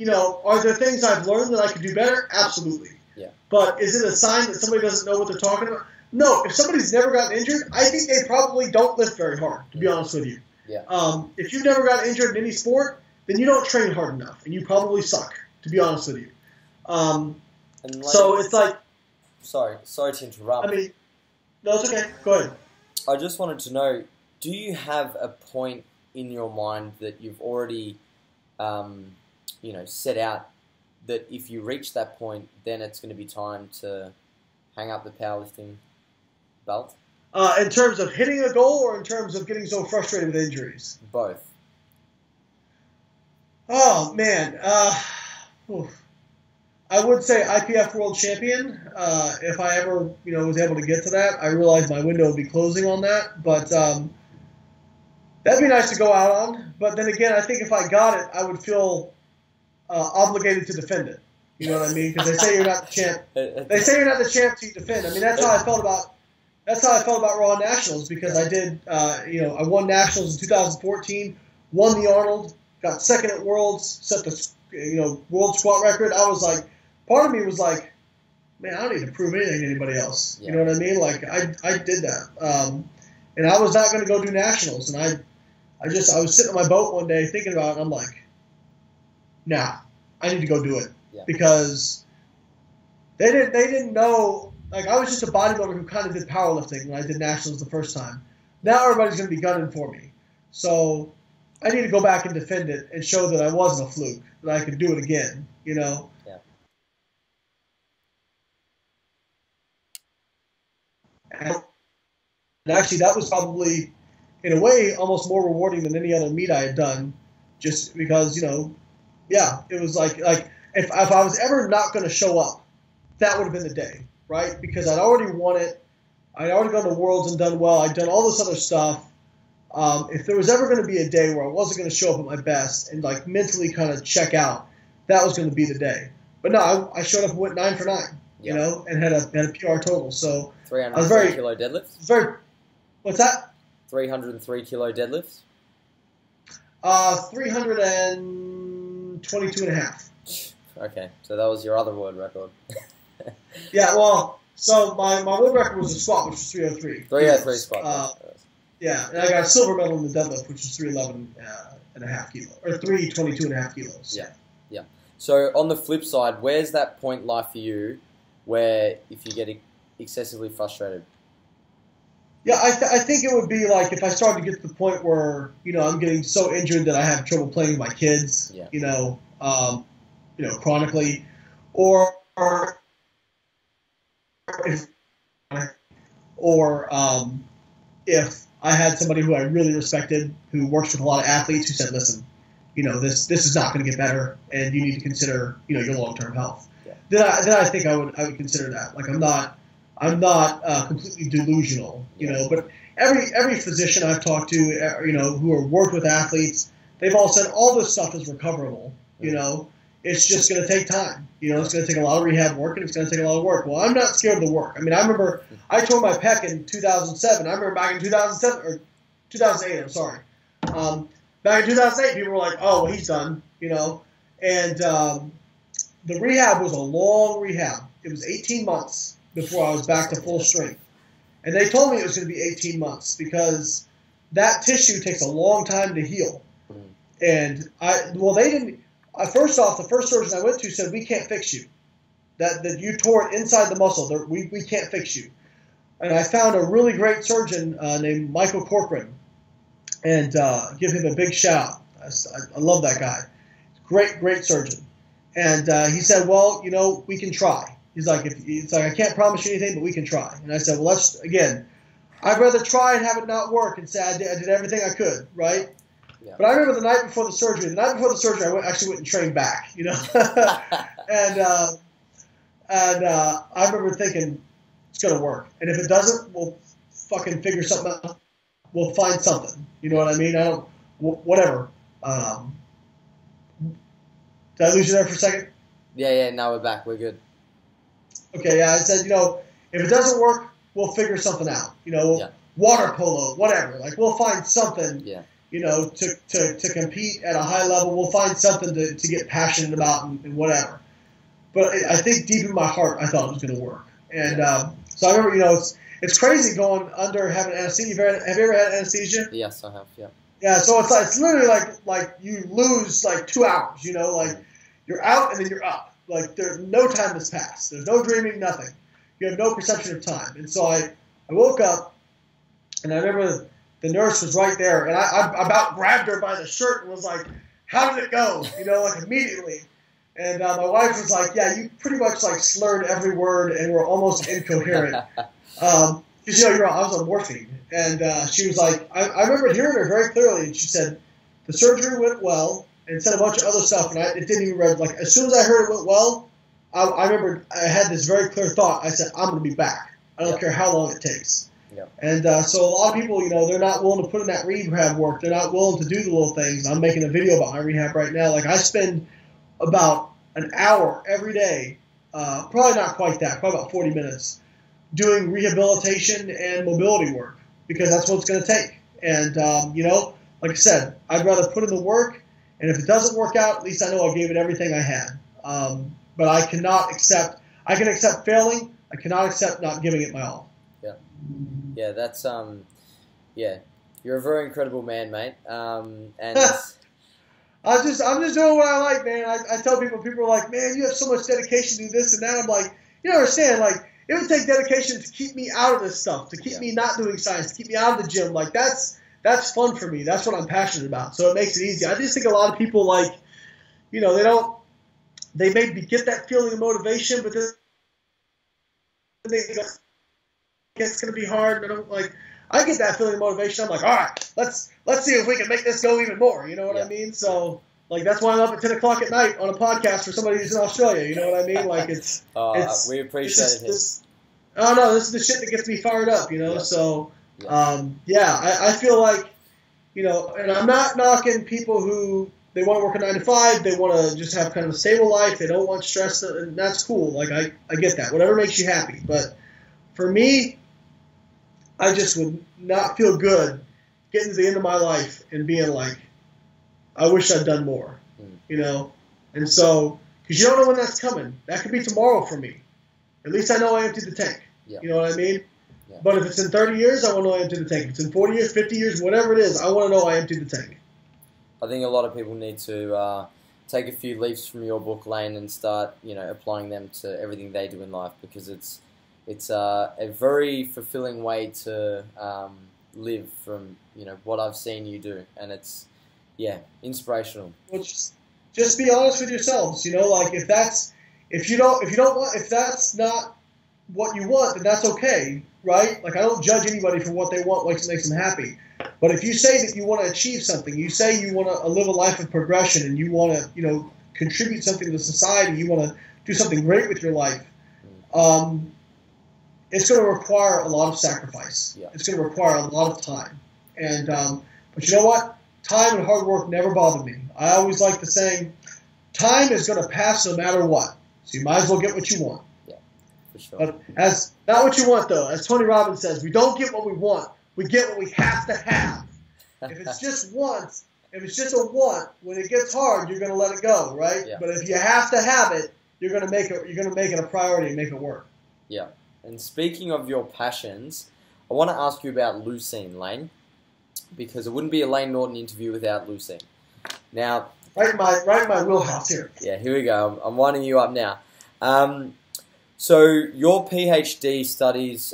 are there things I've learned that I could do better? Absolutely. Yeah. But is it a sign that somebody doesn't know what they're talking about? No. If somebody's never gotten injured, I think they probably don't lift very hard, to be honest with you. Yeah. If you've never gotten injured in any sport, then you don't train hard enough, and you probably suck, to be honest with you. So it's like... Sorry to interrupt. I mean, no, it's okay. Go ahead. I just wanted to know, do you have a point in your mind that you've already... set out that if you reach that point, then it's going to be time to hang up the powerlifting belt? In terms of hitting a goal or in terms of getting so frustrated with injuries? Both. Oh, man. I would say IPF World Champion. If I ever, was able to get to that, I realized my window would be closing on that. But that'd be nice to go out on. But then again, I think if I got it, I would feel... obligated to defend it. You know what I mean? Because they say you're not the champ. They say you're not the champ till you defend. I mean, that's how I felt about Raw Nationals, because I did. I won Nationals in 2014, won the Arnold, got second at Worlds, set the world squat record. I was like, part of me was like, man, I don't need to prove anything to anybody else. Yeah. You know what I mean? Like I did that, and I was not going to go do Nationals, and I was sitting on my boat one day thinking about it, and I'm like, nah, I need to go do it. Yeah. Because they didn't know. Like, I was just a bodybuilder who kind of did powerlifting when I did Nationals the first time. Now everybody's going to be gunning for me. So I need to go back and defend it and show that I wasn't a fluke, that I could do it again, Yeah. And actually, that was probably, in a way, almost more rewarding than any other meet I had done, just because, yeah, it was like if I was ever not going to show up, that would have been the day, right? Because I'd already won it. I'd already gone to Worlds and done well. I'd done all this other stuff. If there was ever going to be a day where I wasn't going to show up at my best and like mentally kind of check out, that was going to be the day. But no, I showed up and went 9 for 9, and had a PR total. So 303 kilo deadlifts? What's that? 303 kilo deadlifts? 322.5. Okay, so that was your other world record. Yeah, well, so my world record was a squat, which was 303. 303 squat. Yeah, and I got a silver medal in the deadlift, which was 311.5 kilos, or 322.5 kilos. Yeah, yeah. So on the flip side, where's that point in life for you where if you get excessively frustrated? Yeah, I think it would be like if I started to get to the point where, I'm getting so injured that I have trouble playing with my kids, yeah. Chronically, or if I had somebody who I really respected who works with a lot of athletes who said, listen, this is not going to get better and you need to consider, your long-term health. Yeah. Then I think I would consider that. Like I'm not completely delusional, but every physician I've talked to, who have worked with athletes, they've all said all this stuff is recoverable, it's just going to take time. It's going to take a lot of rehab work and it's going to take a lot of work. Well, I'm not scared of the work. I mean, I remember I tore my pec in 2007. I remember back in 2007 or 2008, I'm sorry. Back in 2008, people were like, oh, well, he's done, And the rehab was a long rehab. It was 18 months before I was back to full strength. And they told me it was going to be 18 months because that tissue takes a long time to heal. And they didn't. First off, the first surgeon I went to said, "We can't fix you. That you tore it inside the muscle. We can't fix you." And I found a really great surgeon named Michael Corcoran, and give him a big shout. I love that guy. Great, great surgeon. And he said, "Well, you know, we can try." He's like, "I can't promise you anything, but we can try." And I said, "Well, I'd rather try and have it not work and say I did everything I could, right?" Yeah. But I remember the night before the surgery, I actually went and trained back, you know. And I remember thinking, it's going to work. And if it doesn't, we'll fucking figure something out. We'll find something. You know what I mean? Whatever. Did I lose you there for a second? Yeah, now we're back. We're good. Okay, yeah, I said, you know, if it doesn't work, we'll figure something out. You know, water polo, whatever. Like, we'll find something. Yeah. You know, to compete at a high level, we'll find something to get passionate about and whatever. But I think deep in my heart, I thought it was going to work. And so I remember, you know, it's crazy going under having anesthesia. Have you ever had anesthesia? Yes, I have. Yeah. Yeah. So it's literally like you lose like 2 hours. You know, like you're out and then you're up. Like there's no time has passed. There's no dreaming, nothing. You have no perception of time. And so I woke up, and I remember. The nurse was right there, and I about grabbed her by the shirt and was like, "How did it go?" You know, like immediately. And my wife was like, "Yeah, you pretty much like slurred every word and were almost incoherent." Because you know, I was on morphine, and she was like, I remember hearing her very clearly, and she said, "The surgery went well," and said a bunch of other stuff, and it didn't even read. Like as soon as I heard it went well, I remember I had this very clear thought. I said, "I'm going to be back. I don't care how long it takes." Yeah. And so a lot of people, you know, they're not willing to put in that rehab work. They're not willing to do the little things. I'm making a video about my rehab right now. Like I spend about an hour every day, probably not quite that, probably about 40 minutes, doing rehabilitation and mobility work because that's what it's going to take. And, you know, like I said, I'd rather put in the work, and if it doesn't work out, at least I know I gave it everything I had. But I can accept failing. I cannot accept not giving it my all. Yeah. Yeah, that's you're a very incredible man, mate. And I'm just doing what I like, man. I tell people are like, "Man, you have so much dedication to do this and that." I'm like, you don't understand, like it would take dedication to keep me out of this stuff, to keep me not doing science, to keep me out of the gym. Like that's fun for me. That's what I'm passionate about. So it makes it easy. I just think a lot of people like, you know, they maybe get that feeling of motivation, but then they go, "It's going to be hard." And I get that feeling of motivation. I'm like, "All right, let's see if we can make this go even more." You know what I mean? So like that's why I'm up at 10 o'clock at night on a podcast for somebody who's in Australia. You know what I mean? Like it's we appreciate it. Oh no, this is the shit that gets me fired up. You know, so I feel like, you know, and I'm not knocking people who they want to work a 9 to 5. They want to just have kind of a stable life. They don't want stress, and that's cool. Like I get that. Whatever makes you happy, but for me, I just would not feel good getting to the end of my life and being like, "I wish I'd done more," you know? And so, because you don't know when that's coming. That could be tomorrow for me. At least I know I emptied the tank. Yeah. You know what I mean? Yeah. But if it's in 30 years, I want to know I emptied the tank. If it's in 40 years, 50 years, whatever it is, I want to know I emptied the tank. I think a lot of people need to take a few leaps from your book, Lane, and start, you know, applying them to everything they do in life, because it's a very fulfilling way to live from, you know, what I've seen you do. And it's, inspirational. Well, just be honest with yourselves. You know, like if that's not what you want, then that's okay, right? Like I don't judge anybody for what they want, what makes them happy. But if you say that you want to achieve something, you say you want to live a life of progression and you want to, you know, contribute something to society, you want to do something great with your life, it's going to require a lot of sacrifice. Yeah. It's going to require a lot of time. And but you know what? Time and hard work never bother me. I always like the saying, time is going to pass no matter what. So you might as well get what you want. Yeah, for sure. But as not what you want, though. As Tony Robbins says, we don't get what we want. We get what we have to have. If it's just once, If it's just a want, when it gets hard, you're going to let it go, right? Yeah. But if you have to have it, you're going to make it. You're going to make it a priority and make it work. Yeah. And speaking of your passions, I want to ask you about leucine, Lane, because it wouldn't be a Lane Norton interview without leucine. Now, right in my wheelhouse here. Yeah. Here we go. I'm winding you up now. So your PhD studies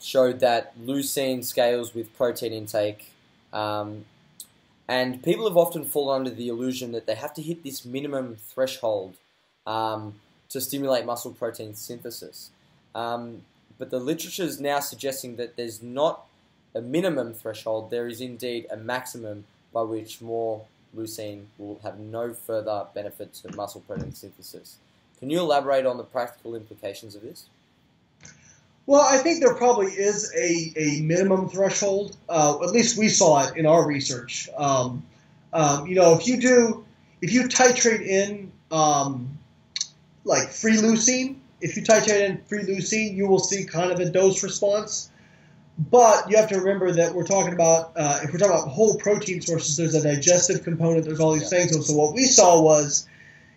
showed that leucine scales with protein intake. And people have often fallen under the illusion that they have to hit this minimum threshold to stimulate muscle protein synthesis. But the literature is now suggesting that there's not a minimum threshold, there is indeed a maximum by which more leucine will have no further benefit to muscle protein synthesis. Can you elaborate on the practical implications of this? Well, I think there probably is a minimum threshold. At least we saw it in our research. You know, if you titrate in like free leucine, if you titrate in free leucine, you will see kind of a dose response. But you have to remember that we're talking about if we're talking about whole protein sources, there's a digestive component. There's all these things. And so what we saw was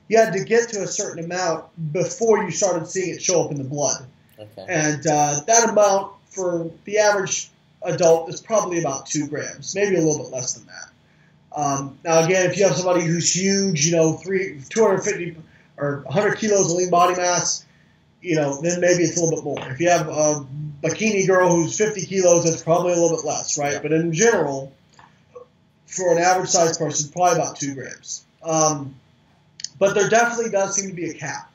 you had to get to a certain amount before you started seeing it show up in the blood. Okay. And that amount for the average adult is probably about 2 grams, maybe a little bit less than that. Now, again, if you have somebody who's huge, you know, 250 or 100 kilos of lean body mass, you know, then maybe it's a little bit more. If you have a bikini girl who's 50 kilos, it's probably a little bit less, right? Yeah. But in general, for an average-sized person, probably about 2 grams. But there definitely does seem to be a cap.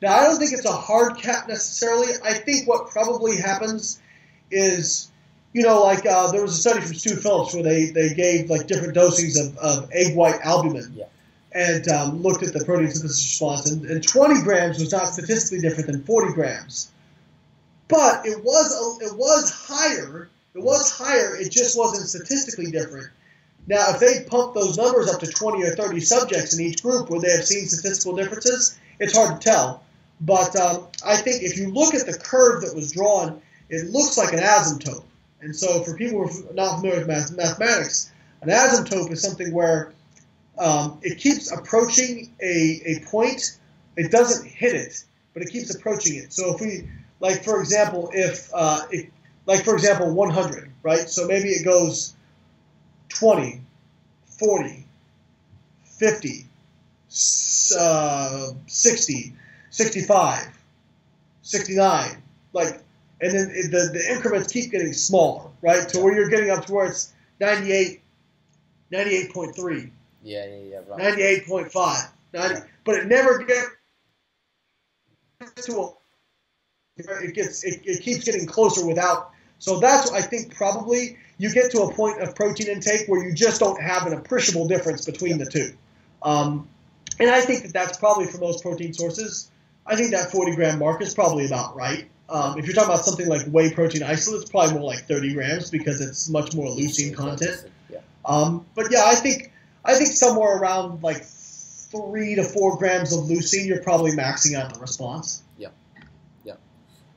Now, I don't think it's a hard cap necessarily. I think what probably happens is, you know, like there was a study from Stu Phillips where they gave like different dosings of egg white albumin, yeah, and looked at the protein synthesis response. And 20 grams was not statistically different than 40 grams, but it was higher. It just wasn't statistically different. Now, if they pumped those numbers up to 20 or 30 subjects in each group, would they have seen statistical differences? It's hard to tell. But I think if you look at the curve that was drawn, it looks like an asymptote. And so for people who are not familiar with mathematics, an asymptote is something where it keeps approaching a point. It doesn't hit it, but it keeps approaching it. So if we, like for example, if 100, right? So maybe it goes 20, 40, 50, 60, 65, 69, like, and then the increments keep getting smaller, right? To where you're getting up to where it's 98, 98.3, yeah, right, 98.5, 90, yeah. But it never gets to it keeps getting closer without. So that's what I think probably you get to a point of protein intake where you just don't have an appreciable difference between, yeah, the two. And I think that that's probably for most protein sources. I think that 40-gram mark is probably about right. If you're talking about something like whey protein isolate, it's probably more like 30 grams because it's much more leucine content. Yeah. But yeah, I think somewhere around like 3 to 4 grams of leucine, you're probably maxing out the response. Yeah, yeah.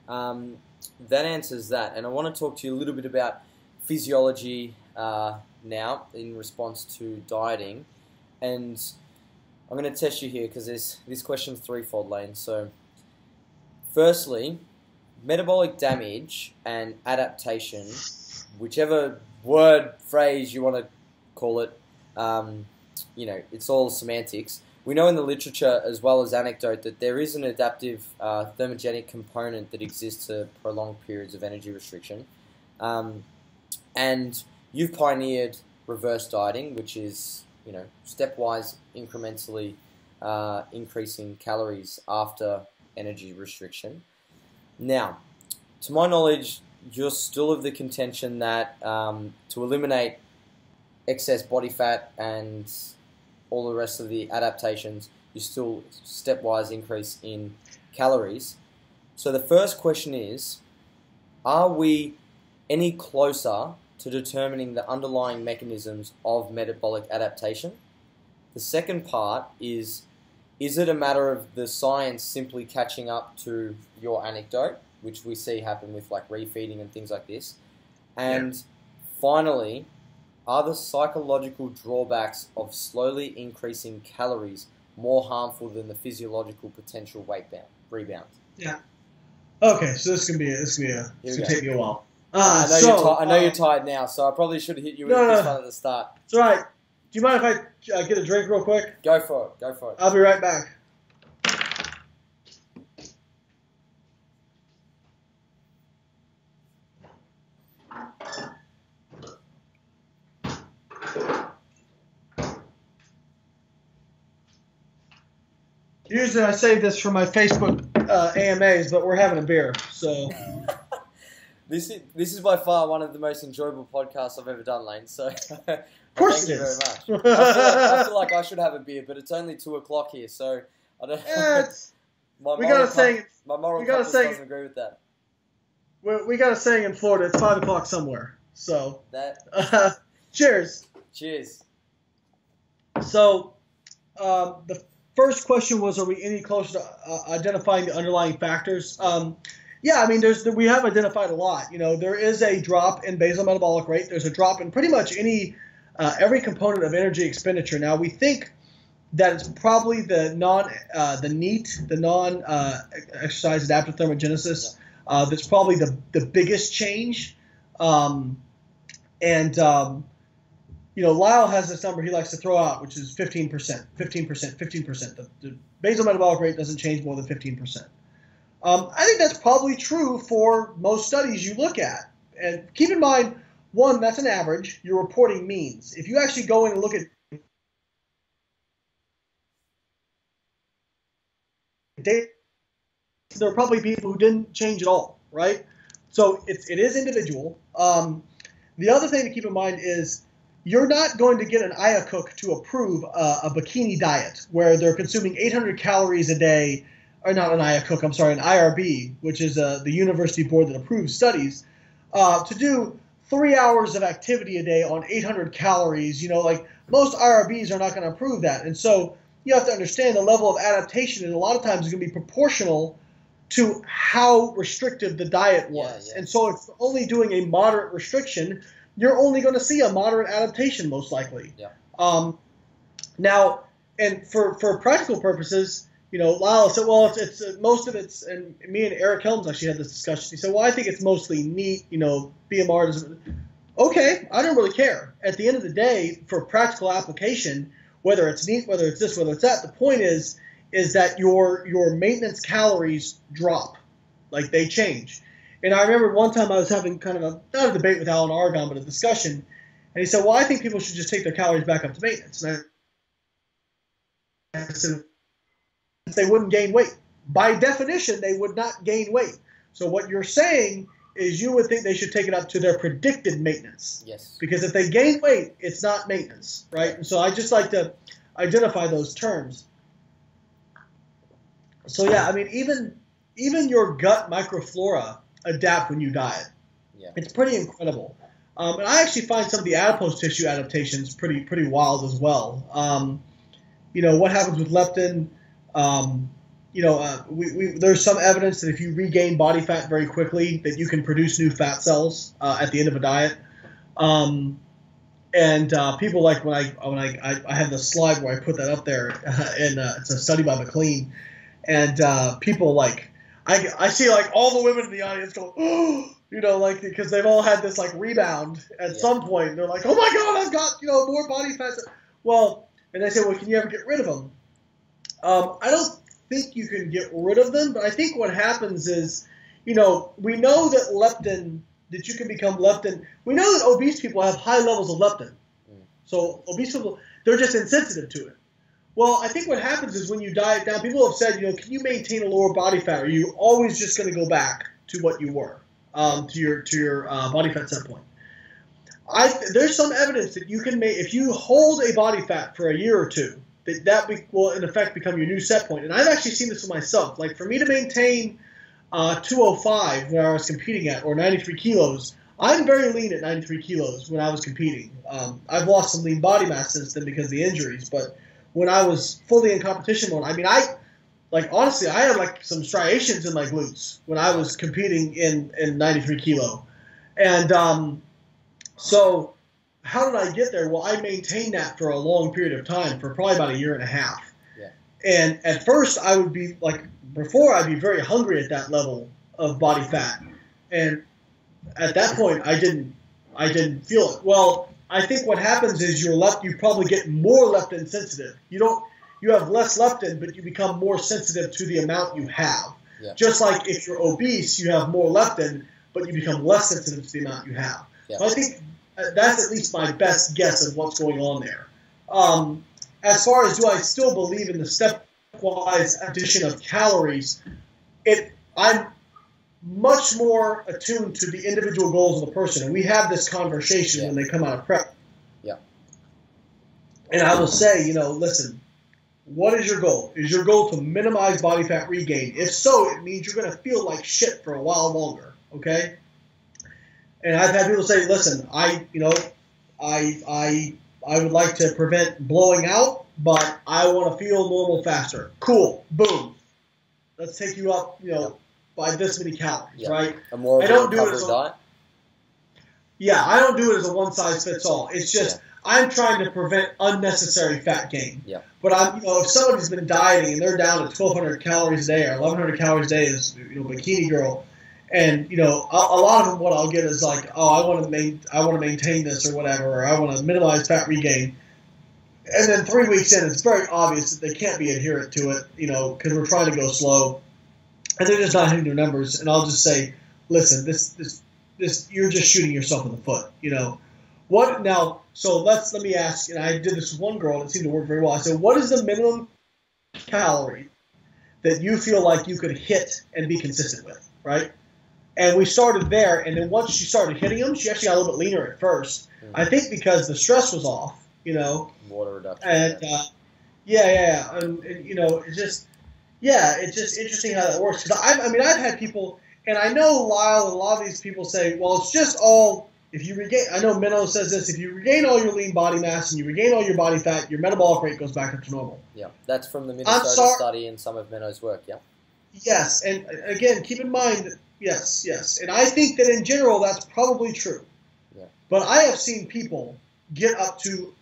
That answers that, and I want to talk to you a little bit about physiology now in response to dieting, and I'm going to test you here because this question's threefold, Lane. So, firstly, metabolic damage and adaptation, whichever word, phrase you want to call it, you know, it's all semantics. We know in the literature as well as anecdote that there is an adaptive thermogenic component that exists to prolonged periods of energy restriction. And you've pioneered reverse dieting, which is, you know, stepwise, incrementally increasing calories after energy restriction. Now, to my knowledge, you're still of the contention that to eliminate excess body fat and all the rest of the adaptations, you still stepwise increase in calories. So the first question is, are we any closer to determining the underlying mechanisms of metabolic adaptation? The second part is it a matter of the science simply catching up to your anecdote, which we see happen with like refeeding and things like this? And finally, Are the psychological drawbacks of slowly increasing calories more harmful than the physiological potential weight rebound? Yeah. Okay, so this is gonna take me a while. I know you're tired now, so I probably should have hit you with this one at the start. It's all right. Do you mind if I get a drink real quick? Go for it. Go for it. I'll be right back. Usually I save this for my Facebook AMAs, but we're having a beer, so. This is by far one of the most enjoyable podcasts I've ever done, Lane, so of course thank you very much. I feel like I should have a beer, but it's only 2 o'clock here, so I don't my moral compass doesn't agree with that. We got a saying in Florida, it's 5 o'clock somewhere, so. Cheers. Cheers. So, the first question was, are we any closer to identifying the underlying factors? Yeah, I mean, we have identified a lot. You know, there is a drop in basal metabolic rate. There's a drop in pretty much every component of energy expenditure. Now, we think that it's probably the NEAT, the exercise adaptive thermogenesis, that's probably the biggest change. You know, Lyle has this number he likes to throw out, which is 15%. The basal metabolic rate doesn't change more than 15%. I think that's probably true for most studies you look at. And keep in mind, one, that's an average. You're reporting means. If you actually go in and look at data, there will probably be people who didn't change at all, right? So it is individual. The other thing to keep in mind is, you're not going to get an IACUC to approve a bikini diet where they're consuming 800 calories a day, or not an IACUC, I'm sorry, an IRB, which is the university board that approves studies, to do 3 hours of activity a day on 800 calories. You know, like most IRBs are not going to approve that. And so you have to understand the level of adaptation, and a lot of times it's going to be proportional to how restrictive the diet was. Yeah, yeah. And so if you're only doing a moderate restriction, you're only going to see a moderate adaptation, most likely. Yeah. Now, and for practical purposes, you know, Lyle said, well, it's most of it's, and me and Eric Helms actually had this discussion. He said, well, I think it's mostly NEAT, you know, BMR doesn't. Okay, I don't really care. At the end of the day, for practical application, whether it's NEAT, whether it's this, whether it's that, the point is that your maintenance calories drop, like they change. And I remember one time I was having kind of not a debate with Alan Aragon, but a discussion. And he said, well, I think people should just take their calories back up to maintenance. And I said, they wouldn't gain weight. By definition, they would not gain weight. So what you're saying is you would think they should take it up to their predicted maintenance. Yes. Because if they gain weight, it's not maintenance, right? And so I just like to identify those terms. So, yeah, I mean, even your gut microflora adapt when you diet. Yeah. It's pretty incredible. And I actually find some of the adipose tissue adaptations pretty wild as well. You know, what happens with leptin, you know, there's some evidence that if you regain body fat very quickly that you can produce new fat cells at the end of a diet. People like when I had the slide where I put that up there, and it's a study by McLean, and people like, I see like all the women in the audience going, oh, you know, like, because they've all had this like rebound at some point. And they're like, oh my God, I've got, you know, more body fat. Well, and I say, well, can you ever get rid of them? I don't think you can get rid of them, but I think what happens is, you know, we know that leptin, that you can become leptin. We know that obese people have high levels of leptin. Mm. So obese people, they're just insensitive to it. Well, I think what happens is when you diet down, people have said, you know, can you maintain a lower body fat? Are you always just going to go back to what you were, to your body fat set point? There's some evidence that you can make, if you hold a body fat for a year or two, that will in effect become your new set point. And I've actually seen this for myself. Like for me to maintain 205 when I was competing at, or 93 kilos, I'm very lean at 93 kilos when I was competing. I've lost some lean body mass since then because of the injuries, but when I was fully in competition mode, I mean, honestly, I had like some striations in my glutes when I was competing in 93 kilo. And so how did I get there? Well, I maintained that for a long period of time, for probably about a year and a half. Yeah. And at first I would be like, before I'd be very hungry at that level of body fat. And at that point I didn't feel it. Well, I think what happens is you probably get more leptin sensitive. You have less leptin, but you become more sensitive to the amount you have. Yeah. Just like if you're obese, you have more leptin, but you become less sensitive to the amount you have. Yeah. So I think that's at least my best guess of what's going on there. As far as do I still believe in the stepwise addition of calories, I'm much more attuned to the individual goals of the person. And we have this conversation when they come out of prep. Yeah. And I will say, listen, what is your goal? Is your goal to minimize body fat regain? If so, it means you're going to feel like shit for a while longer, okay? And I've had people say, listen, I would like to prevent blowing out, but I want to feel normal faster. Cool. Boom. Let's take you up, by this many calories, right? I don't do it as a one-size-fits-all. It's just I'm trying to prevent unnecessary fat gain. Yeah. But if somebody's been dieting and they're down to 1,200 calories a day or 1,100 calories a day, is bikini girl, and a lot of them, what I'll get is like, oh, I want to maintain this or whatever, or I want to minimize fat regain. And then 3 weeks in, it's very obvious that they can't be adherent to it, because we're trying to go slow. And they're just not hitting their numbers, and I'll just say, listen, this you're just shooting yourself in the foot, What now? So let me ask. And I did this with one girl, and it seemed to work very well. I said, what is the minimum calorie that you feel like you could hit and be consistent with, right? And we started there, and then once she started hitting them, she actually got a little bit leaner at first. Mm-hmm. I think because the stress was off, Water reduction. And it's just. Yeah, it's just interesting how that works. Because I've had people, and I know Lyle and a lot of these people say, well, it's just all, if you regain, I know Menno says this, if you regain all your lean body mass and you regain all your body fat, your metabolic rate goes back up to normal. Yeah, that's from the Minnesota study and some of Menno's work, yeah? Yes, and again, keep in mind, yes. And I think that in general, that's probably true. Yeah. But I have seen people get up to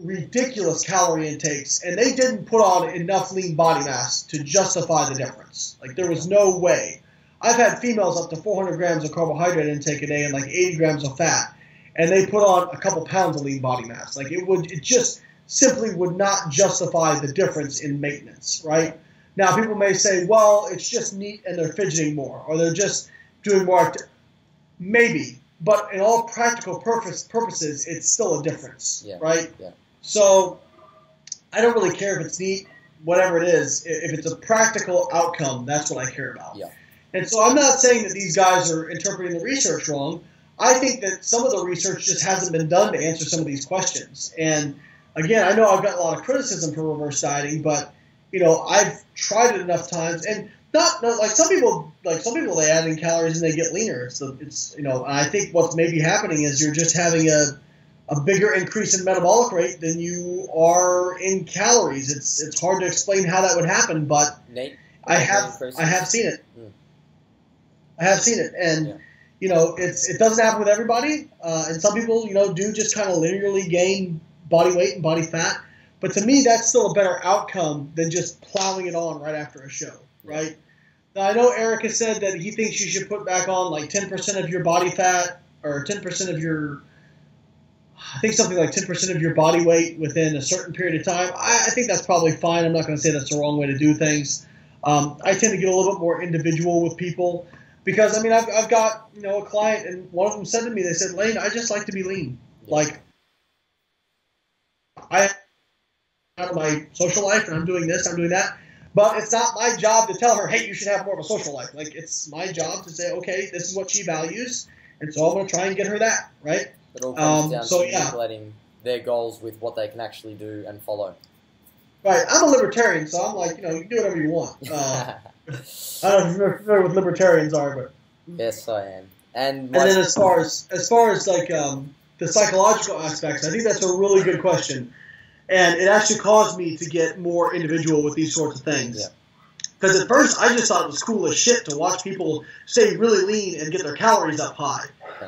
ridiculous calorie intakes, and they didn't put on enough lean body mass to justify the difference. Like, there was no way. I've had females up to 400 grams of carbohydrate intake a day and like 80 grams of fat, and they put on a couple pounds of lean body mass. Like, it just simply would not justify the difference in maintenance, right? Now, people may say, well, it's just NEAT and they're fidgeting more, or they're just doing more active. Maybe, but in all practical purposes, it's still a difference, right? Yeah. So I don't really care if it's NEAT, whatever it is. If it's a practical outcome, that's what I care about. Yeah. And so I'm not saying that these guys are interpreting the research wrong. I think that some of the research just hasn't been done to answer some of these questions. And, again, I know I've got a lot of criticism for reverse dieting, but, I've tried it enough times. And some people, they add in calories and they get leaner. So I think what's maybe happening is you're just having a bigger increase in metabolic rate than you are in calories. It's hard to explain how that would happen, but I have seen it. Mm. I have seen it, and it doesn't happen with everybody. And some people, do just kind of linearly gain body weight and body fat. But to me, that's still a better outcome than just plowing it on right after a show, right? Now, I know Eric has said that he thinks you should put back on like 10% of your body fat or 10% of your. I think something like 10% of your body weight within a certain period of time. I think that's probably fine. I'm not going to say that's the wrong way to do things. I tend to get a little bit more individual with people because, I've got, a client, and one of them said to me, they said, Lane, I just like to be lean. Like, I have my social life, and I'm doing this, I'm doing that. But it's not my job to tell her, hey, you should have more of a social life. Like, it's my job to say, okay, this is what she values, and so I'm going to try and get her that, right? It all comes down to manipulating their goals with what they can actually do and follow. Right. I'm a libertarian, so I'm like, you can do whatever you want. I don't know if you're familiar with libertarians are, but... Yes, I am. And then as far as like the psychological aspects, I think that's a really good question. And it actually caused me to get more individual with these sorts of things. Yeah. Because at first, I just thought it was cool as shit to watch people stay really lean and get their calories up high.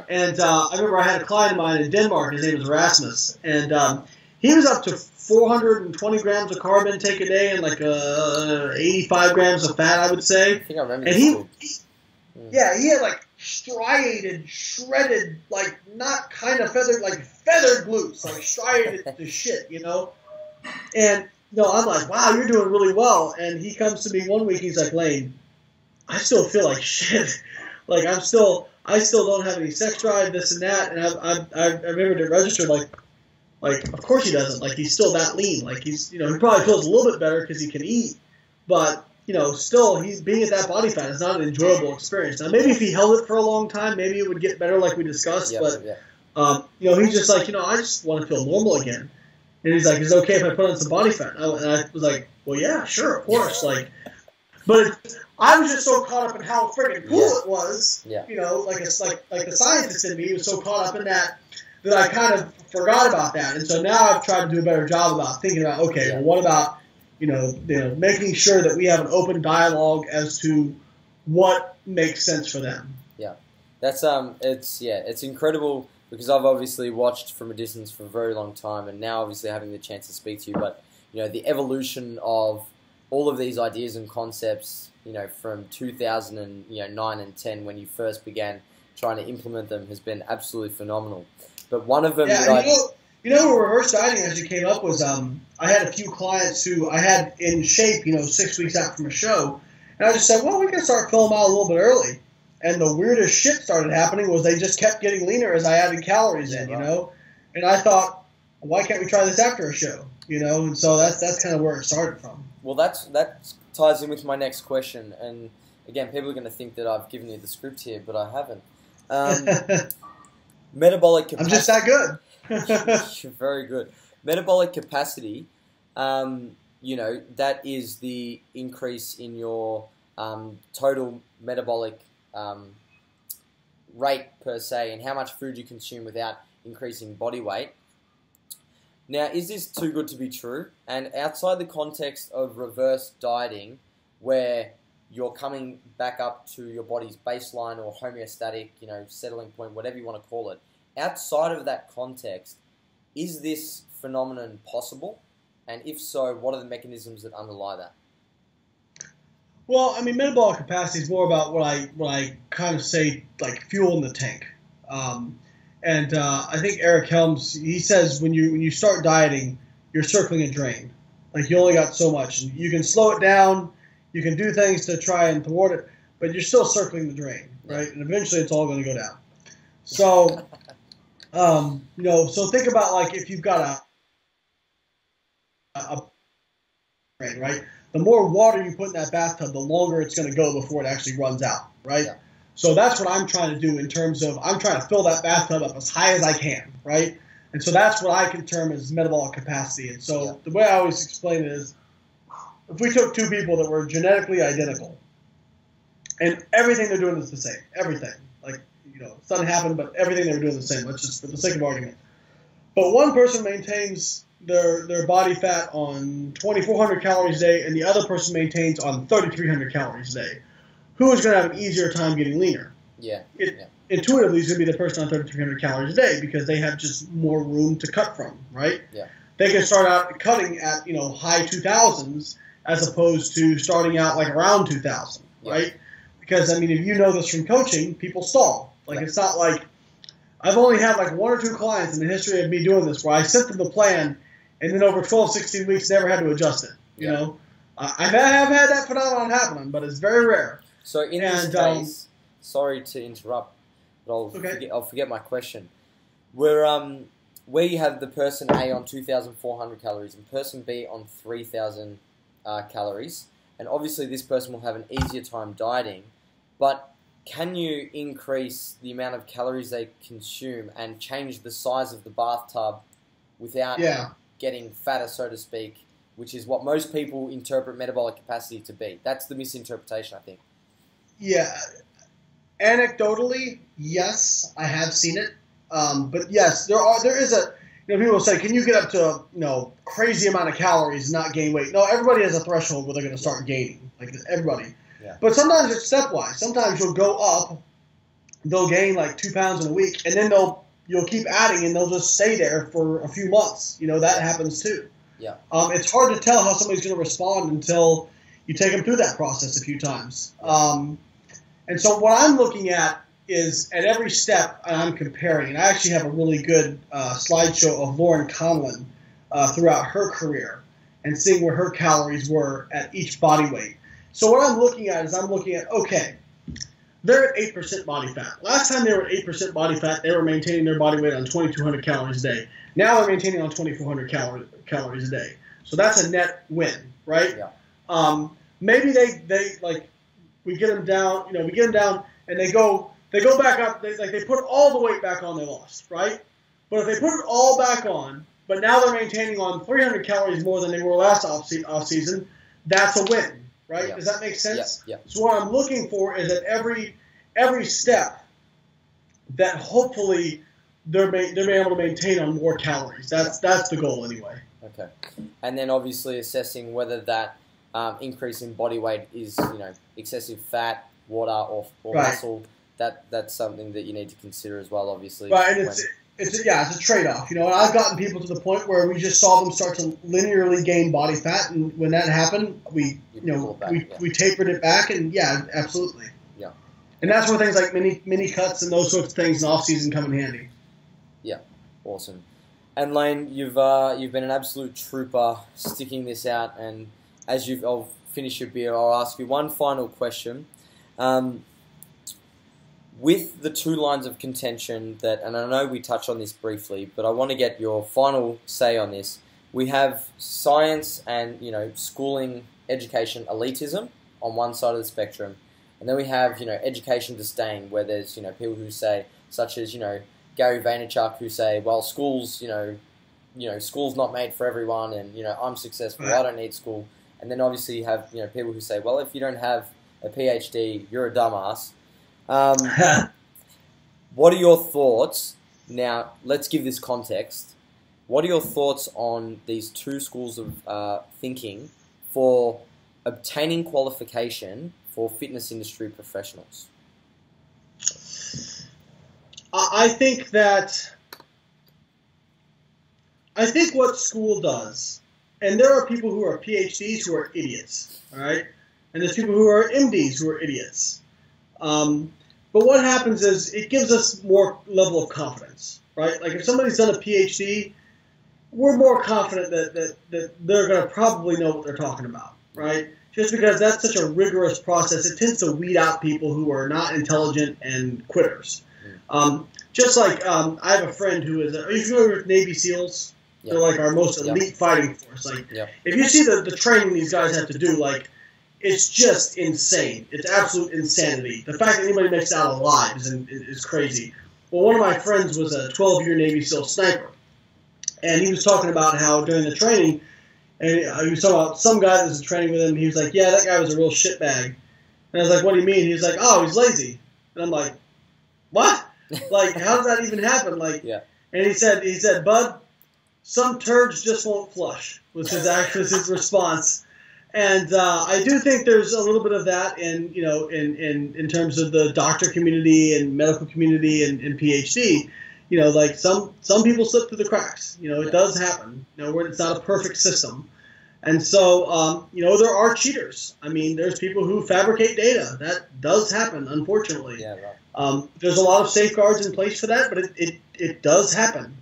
And I remember I had a client of mine in Denmark. His name was Erasmus. And he was up to 420 grams of carb intake a day and like 85 grams of fat, I would say. I think I remember. And he had like striated, shredded, like not kind of feathered, like feathered glutes, like striated to shit, you know? And no, I'm like, wow, you're doing really well. And he comes to me one week, he's like, Lane, I still feel like shit. Like I still don't have any sex drive, this and that. And I remember to register, like of course he doesn't. Like he's still that lean. Like he's, you know, he probably feels a little bit better because he can eat, but you know, still he's being at that body fat is not an enjoyable experience. Now maybe if he held it for a long time, maybe it would get better, like we discussed. Yeah, but yeah. You know, he's just like, you know, I just want to feel normal again. And he's like, is it okay if I put on some body fat? And I was like, well, yeah, sure, of course. Like, but I was just so caught up in how friggin' cool it was. Yeah. You know, like it's like the scientist in me was so caught up in that I kind of forgot about that. And so now I've tried to do a better job about thinking about, okay, well, what about, you know, making sure that we have an open dialogue as to what makes sense for them. Yeah, that's it's incredible. Because I've obviously watched from a distance for a very long time, and now obviously having the chance to speak to you, but, you know, the evolution of all of these ideas and concepts, you know, from 2009 and 10 when you first began trying to implement them has been absolutely phenomenal. But one of them... Yeah, that you know, reverse dieting actually came up was I had a few clients who I had in shape, you know, 6 weeks out from a show, and I just said, well, we can start filling out a little bit early. And the weirdest shit started happening was they just kept getting leaner as I added calories in, you know. And I thought, why can't we try this after a show, you know? And so that's kind of where it started from. Well, that ties in with my next question. And again, people are going to think that I've given you the script here, but I haven't. Metabolic capacity. I'm just that good. You're very good. Metabolic capacity. You know, that is the increase in your total metabolic rate per se, and how much food you consume without increasing body weight. Now, is this too good to be true? And outside the context of reverse dieting, where you're coming back up to your body's baseline or homeostatic, you know, settling point, whatever you want to call it, outside of that context, is this phenomenon possible? And if so, what are the mechanisms that underlie that? Well, I mean, metabolic capacity is more about what I kind of say, like fuel in the tank. I think Eric Helms, he says when you start dieting, you're circling a drain. Like you only got so much. You can slow it down. You can do things to try and thwart it, but you're still circling the drain, right? And eventually it's all going to go down. So, you know, so think about like if you've got a drain, right? The more water you put in that bathtub, the longer it's going to go before it actually runs out, right? Yeah. So that's what I'm trying to do in terms of I'm trying to fill that bathtub up as high as I can, right? And so that's what I can term as metabolic capacity. And so the way I always explain it is if we took two people that were genetically identical and everything they're doing is the same, everything. Like, you know, it doesn't happen, but everything they were doing is the same. Let's just for the sake of argument. But one person maintains their body fat on 2,400 calories a day, and the other person maintains on 3,300 calories a day. Who is going to have an easier time getting leaner? Yeah. Intuitively, it's going to be the person on 3,300 calories a day because they have just more room to cut from, right? Yeah. They can start out cutting at, you know, high 2,000s as opposed to starting out like around 2,000, right? Because, I mean, if you know this from coaching, people stall. Like, it's not like I've only had like one or two clients in the history of me doing this where I sent them the plan and then over 12, 16 weeks, never had to adjust it. You know, I have had that phenomenon happening, but it's very rare. So in these days, sorry to interrupt, but I'll forget my question. Where you have the person A on 2,400 calories and person B on 3,000 calories, and obviously this person will have an easier time dieting, but can you increase the amount of calories they consume and change the size of the bathtub without getting fatter, so to speak, which is what most people interpret metabolic capacity to be? That's the misinterpretation, I think. Yeah. Anecdotally, yes, I have seen it. But yes, there is a You know, people say, can you get up to, you know, crazy amount of calories and not gain weight? No, everybody has a threshold where they're going to start gaining, like everybody. Yeah. But sometimes it's stepwise. Sometimes you'll go up, they'll gain like 2 pounds in a week, and then you'll keep adding, and they'll just stay there for a few months. You know, that happens too. Yeah. It's hard to tell how somebody's going to respond until you take them through that process a few times. And so what I'm looking at is at every step I'm comparing, and I actually have a really good slideshow of Lauren Conlon throughout her career and seeing where her calories were at each body weight. So what I'm looking at is I'm looking at, okay, they're at 8% body fat. Last time they were at 8% body fat, they were maintaining their body weight on 2,200 calories a day. Now they're maintaining on 2,400 calories a day. So that's a net win, right? Yeah. Maybe we get them down, you know, we get them down and they go back up, they put all the weight back on they lost, right? But if they put it all back on, but now they're maintaining on 300 calories more than they were last off-season, that's a win, right? Yeah. Does that make sense? Yeah. Yeah. So what I'm looking for is at every step that hopefully they're able to maintain on more calories. That's the goal anyway. Okay. And then obviously assessing whether that increase in body weight is, you know, excessive fat, water, or right. muscle. That's something that you need to consider as well, obviously. Right, and it's a trade-off, you know. And I've gotten people to the point where we just saw them start to linearly gain body fat, and when that happened, we tapered it back, and yeah, absolutely. Yeah. And that's where things like mini cuts and those sorts of things in off-season come in handy. Yeah, awesome. And Lane, you've been an absolute trooper sticking this out, and as I'll finish your beer, I'll ask you one final question. With the two lines of contention that, and I know we touched on this briefly, but I want to get your final say on this. We have science and, you know, schooling, education, elitism on one side of the spectrum. And then we have, you know, education disdain, where there's, you know, people who say, such as, you know, Gary Vaynerchuk, who say, well, school's, you know, school's not made for everyone, and, you know, I'm successful, I don't need school. And then obviously you have, you know, people who say, well, if you don't have a PhD, you're a dumbass. What are your thoughts? Now, let's give this context. What are your thoughts on these two schools of thinking for obtaining qualification for fitness industry professionals? I think what school does, and there are people who are PhDs who are idiots, all right? And there's people who are MDs who are idiots. But what happens is it gives us more level of confidence, right? Like if somebody's done a PhD, we're more confident that they're going to probably know what they're talking about, right? Just because that's such a rigorous process, it tends to weed out people who are not intelligent and quitters. Just like I have a friend who is – are you familiar with Navy SEALs? They're like our most elite fighting force. Like if you see the training these guys have to do, like – it's just insane. It's absolute insanity. The fact that anybody makes it out alive is crazy. Well, one of my friends was a 12-year Navy SEAL sniper, and he was talking about how during the training, and he was talking about some guy that was training with him, and he was like, yeah, that guy was a real shitbag. And I was like, what do you mean? He was like, oh, he's lazy. And I'm like, what? Like, how does that even happen? Like, yeah. And he said, bud, some turds just won't flush, was his response. And I do think there's a little bit of that in, you know, in terms of the doctor community and medical community and PhD, you know, like some people slip through the cracks. You know, it does happen. You know, it's not a perfect system. And so, you know, there are cheaters. I mean, there's people who fabricate data. That does happen, unfortunately. Yeah, right. There's a lot of safeguards in place for that, but it does happen.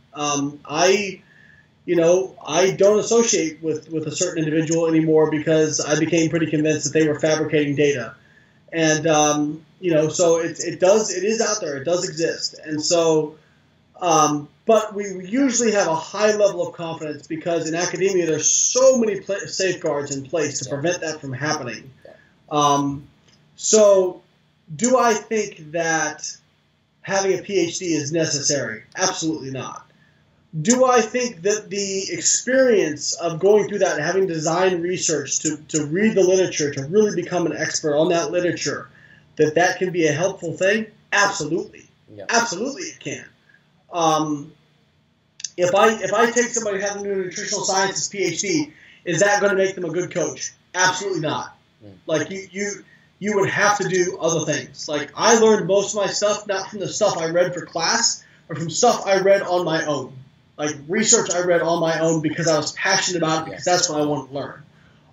You know, I don't associate with a certain individual anymore because I became pretty convinced that they were fabricating data. And, you know, so it is out there. It does exist. And so, but we usually have a high level of confidence because in academia there's so many safeguards in place to prevent that from happening. So do I think that having a PhD is necessary? Absolutely not. Do I think that the experience of going through that and having design research to read the literature, to really become an expert on that literature, that can be a helpful thing? Absolutely. Yeah. Absolutely it can. If I take somebody who hasn't done a nutritional sciences PhD, is that going to make them a good coach? Absolutely not. Like you would have to do other things. Like I learned most of my stuff not from the stuff I read for class, but from stuff I read on my own. Like research I read on my own because I was passionate about it, because that's what I wanted to learn.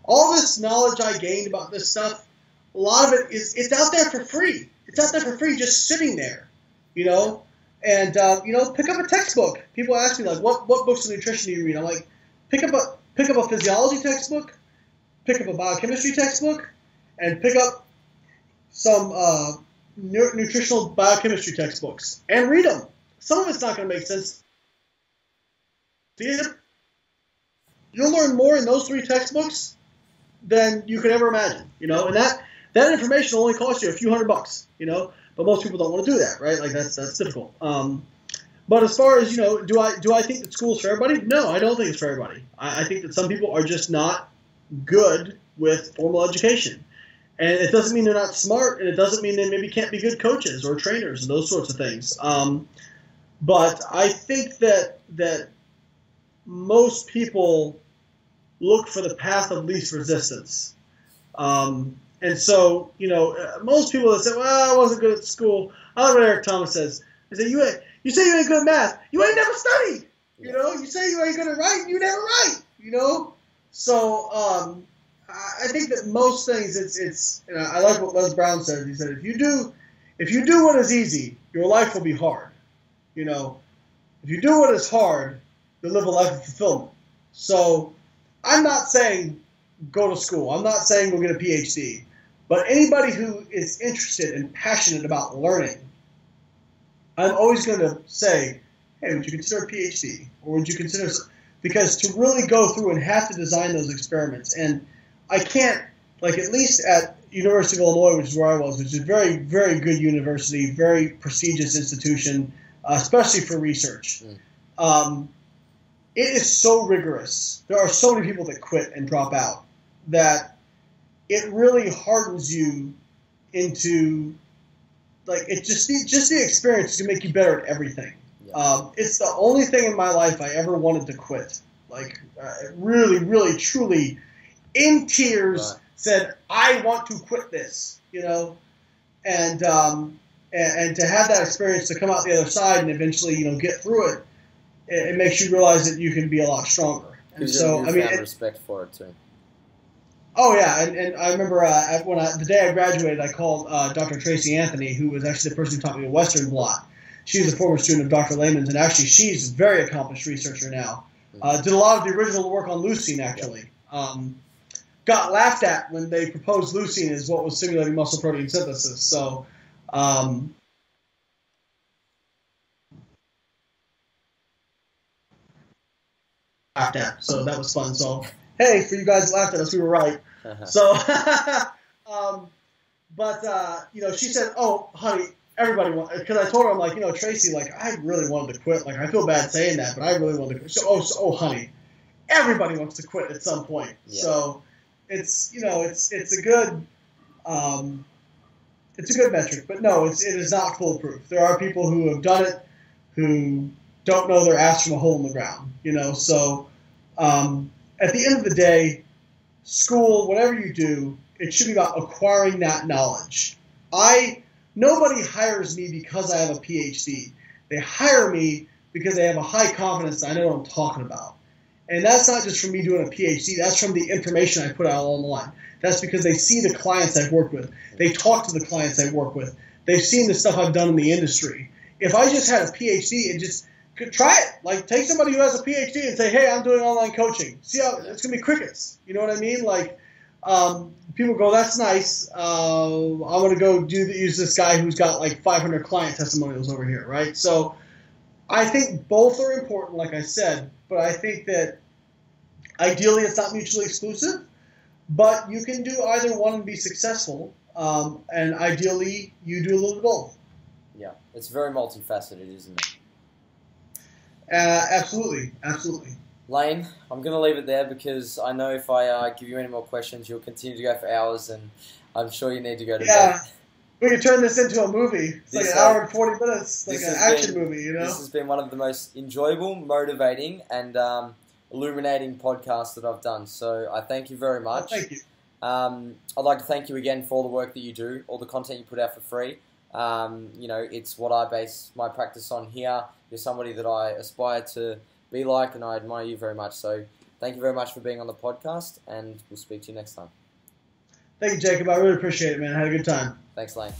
All this knowledge I gained about this stuff, a lot of it is it's out there for free. It's out there for free, just sitting there, you know. And you know, pick up a textbook. People ask me like, what books of nutrition do you read? I'm like, pick up a physiology textbook, pick up a biochemistry textbook, and pick up some nutritional biochemistry textbooks and read them. Some of it's not going to make sense. You'll learn more in those three textbooks than you could ever imagine, you know. And that information will only cost you a few $100, you know. But most people don't want to do that, right? Like that's difficult. But as far as, you know, do I think that school's for everybody? No, I don't think it's for everybody. I think that some people are just not good with formal education. And it doesn't mean they're not smart, and it doesn't mean they maybe can't be good coaches or trainers and those sorts of things. But I think that most people look for the path of least resistance. And so, you know, most people that say, well, I wasn't good at school. I like what Eric Thomas says. I say, you say you ain't good at math. You ain't never studied. You know, you say you ain't good at writing. You never write, you know. So I think that most things, it's you know, I like what Les Brown says. He said, if you do what is easy, your life will be hard. You know, if you do what is hard, you'll live a life of fulfillment. So I'm not saying go to school. I'm not saying go get a PhD. But anybody who is interested and passionate about learning, I'm always going to say, hey, would you consider a PhD? Or would you consider – because to really go through and have to design those experiments. And I can't – like at least at University of Illinois, which is where I was, which is a very, very good university, very prestigious institution, especially for research. It is so rigorous. There are so many people that quit and drop out that it really hardens you into – like it's just the experience to make you better at everything. Yeah. It's the only thing in my life I ever wanted to quit. Like really, really, truly, in tears, said I want to quit this. You know, and to have that experience to come out the other side and eventually you know get through it, it makes you realize that you can be a lot stronger. And so I mean, respect for it too. Oh, yeah, and I remember the day I graduated, I called Dr. Tracy Anthony, who was actually the person who taught me the Western blot. She was a former student of Dr. Lehman's, and actually she's a very accomplished researcher now. Did a lot of the original work on leucine, actually. Got laughed at when they proposed leucine as what was simulating muscle protein synthesis. So, laughed at, so that was fun. So, hey, for you guys that laughed at us, we were right. So, you know, she said, oh, honey, everybody wants, because I told her, I'm like, you know, Tracy, like, I really wanted to quit. Like, I feel bad saying that, but I really wanted to quit. So, oh, honey, everybody wants to quit at some point. Yeah. So it's, you know, it's a good metric, but no, it is not foolproof. There are people who have done it who don't know their ass from a hole in the ground, you know, so, at the end of the day, school, whatever you do, it should be about acquiring that knowledge. Nobody hires me because I have a PhD. They hire me because they have a high confidence that I know what I'm talking about. And that's not just from me doing a PhD. That's from the information I put out online. That's because they see the clients I've worked with. They talk to the clients I work with. They've seen the stuff I've done in the industry. If I just had a PhD and just – try it. Like, take somebody who has a PhD and say, hey, I'm doing online coaching. See how it's going to be crickets. You know what I mean? Like, people go, that's nice. I want to go use this guy who's got like 500 client testimonials over here, right? So I think both are important, like I said, but I think that ideally it's not mutually exclusive, but you can do either one and be successful. And ideally you do a little bit of both. Yeah, it's very multifaceted, isn't it? Absolutely, absolutely. Lane, I'm going to leave it there because I know if I give you any more questions, you'll continue to go for hours, and I'm sure you need to go to bed. We could turn this into a movie. It's like an hour and 40 minutes, like an action movie, you know? This has been one of the most enjoyable, motivating, and illuminating podcasts that I've done. So I thank you very much. Well, thank you. I'd like to thank you again for all the work that you do, all the content you put out for free. You know, it's what I base my practice on here. You're somebody that I aspire to be like, and I admire you very much. So thank you very much for being on the podcast, and we'll speak to you next time. Thank you, Jacob. I really appreciate it, man. I had a good time. Thanks, Lane.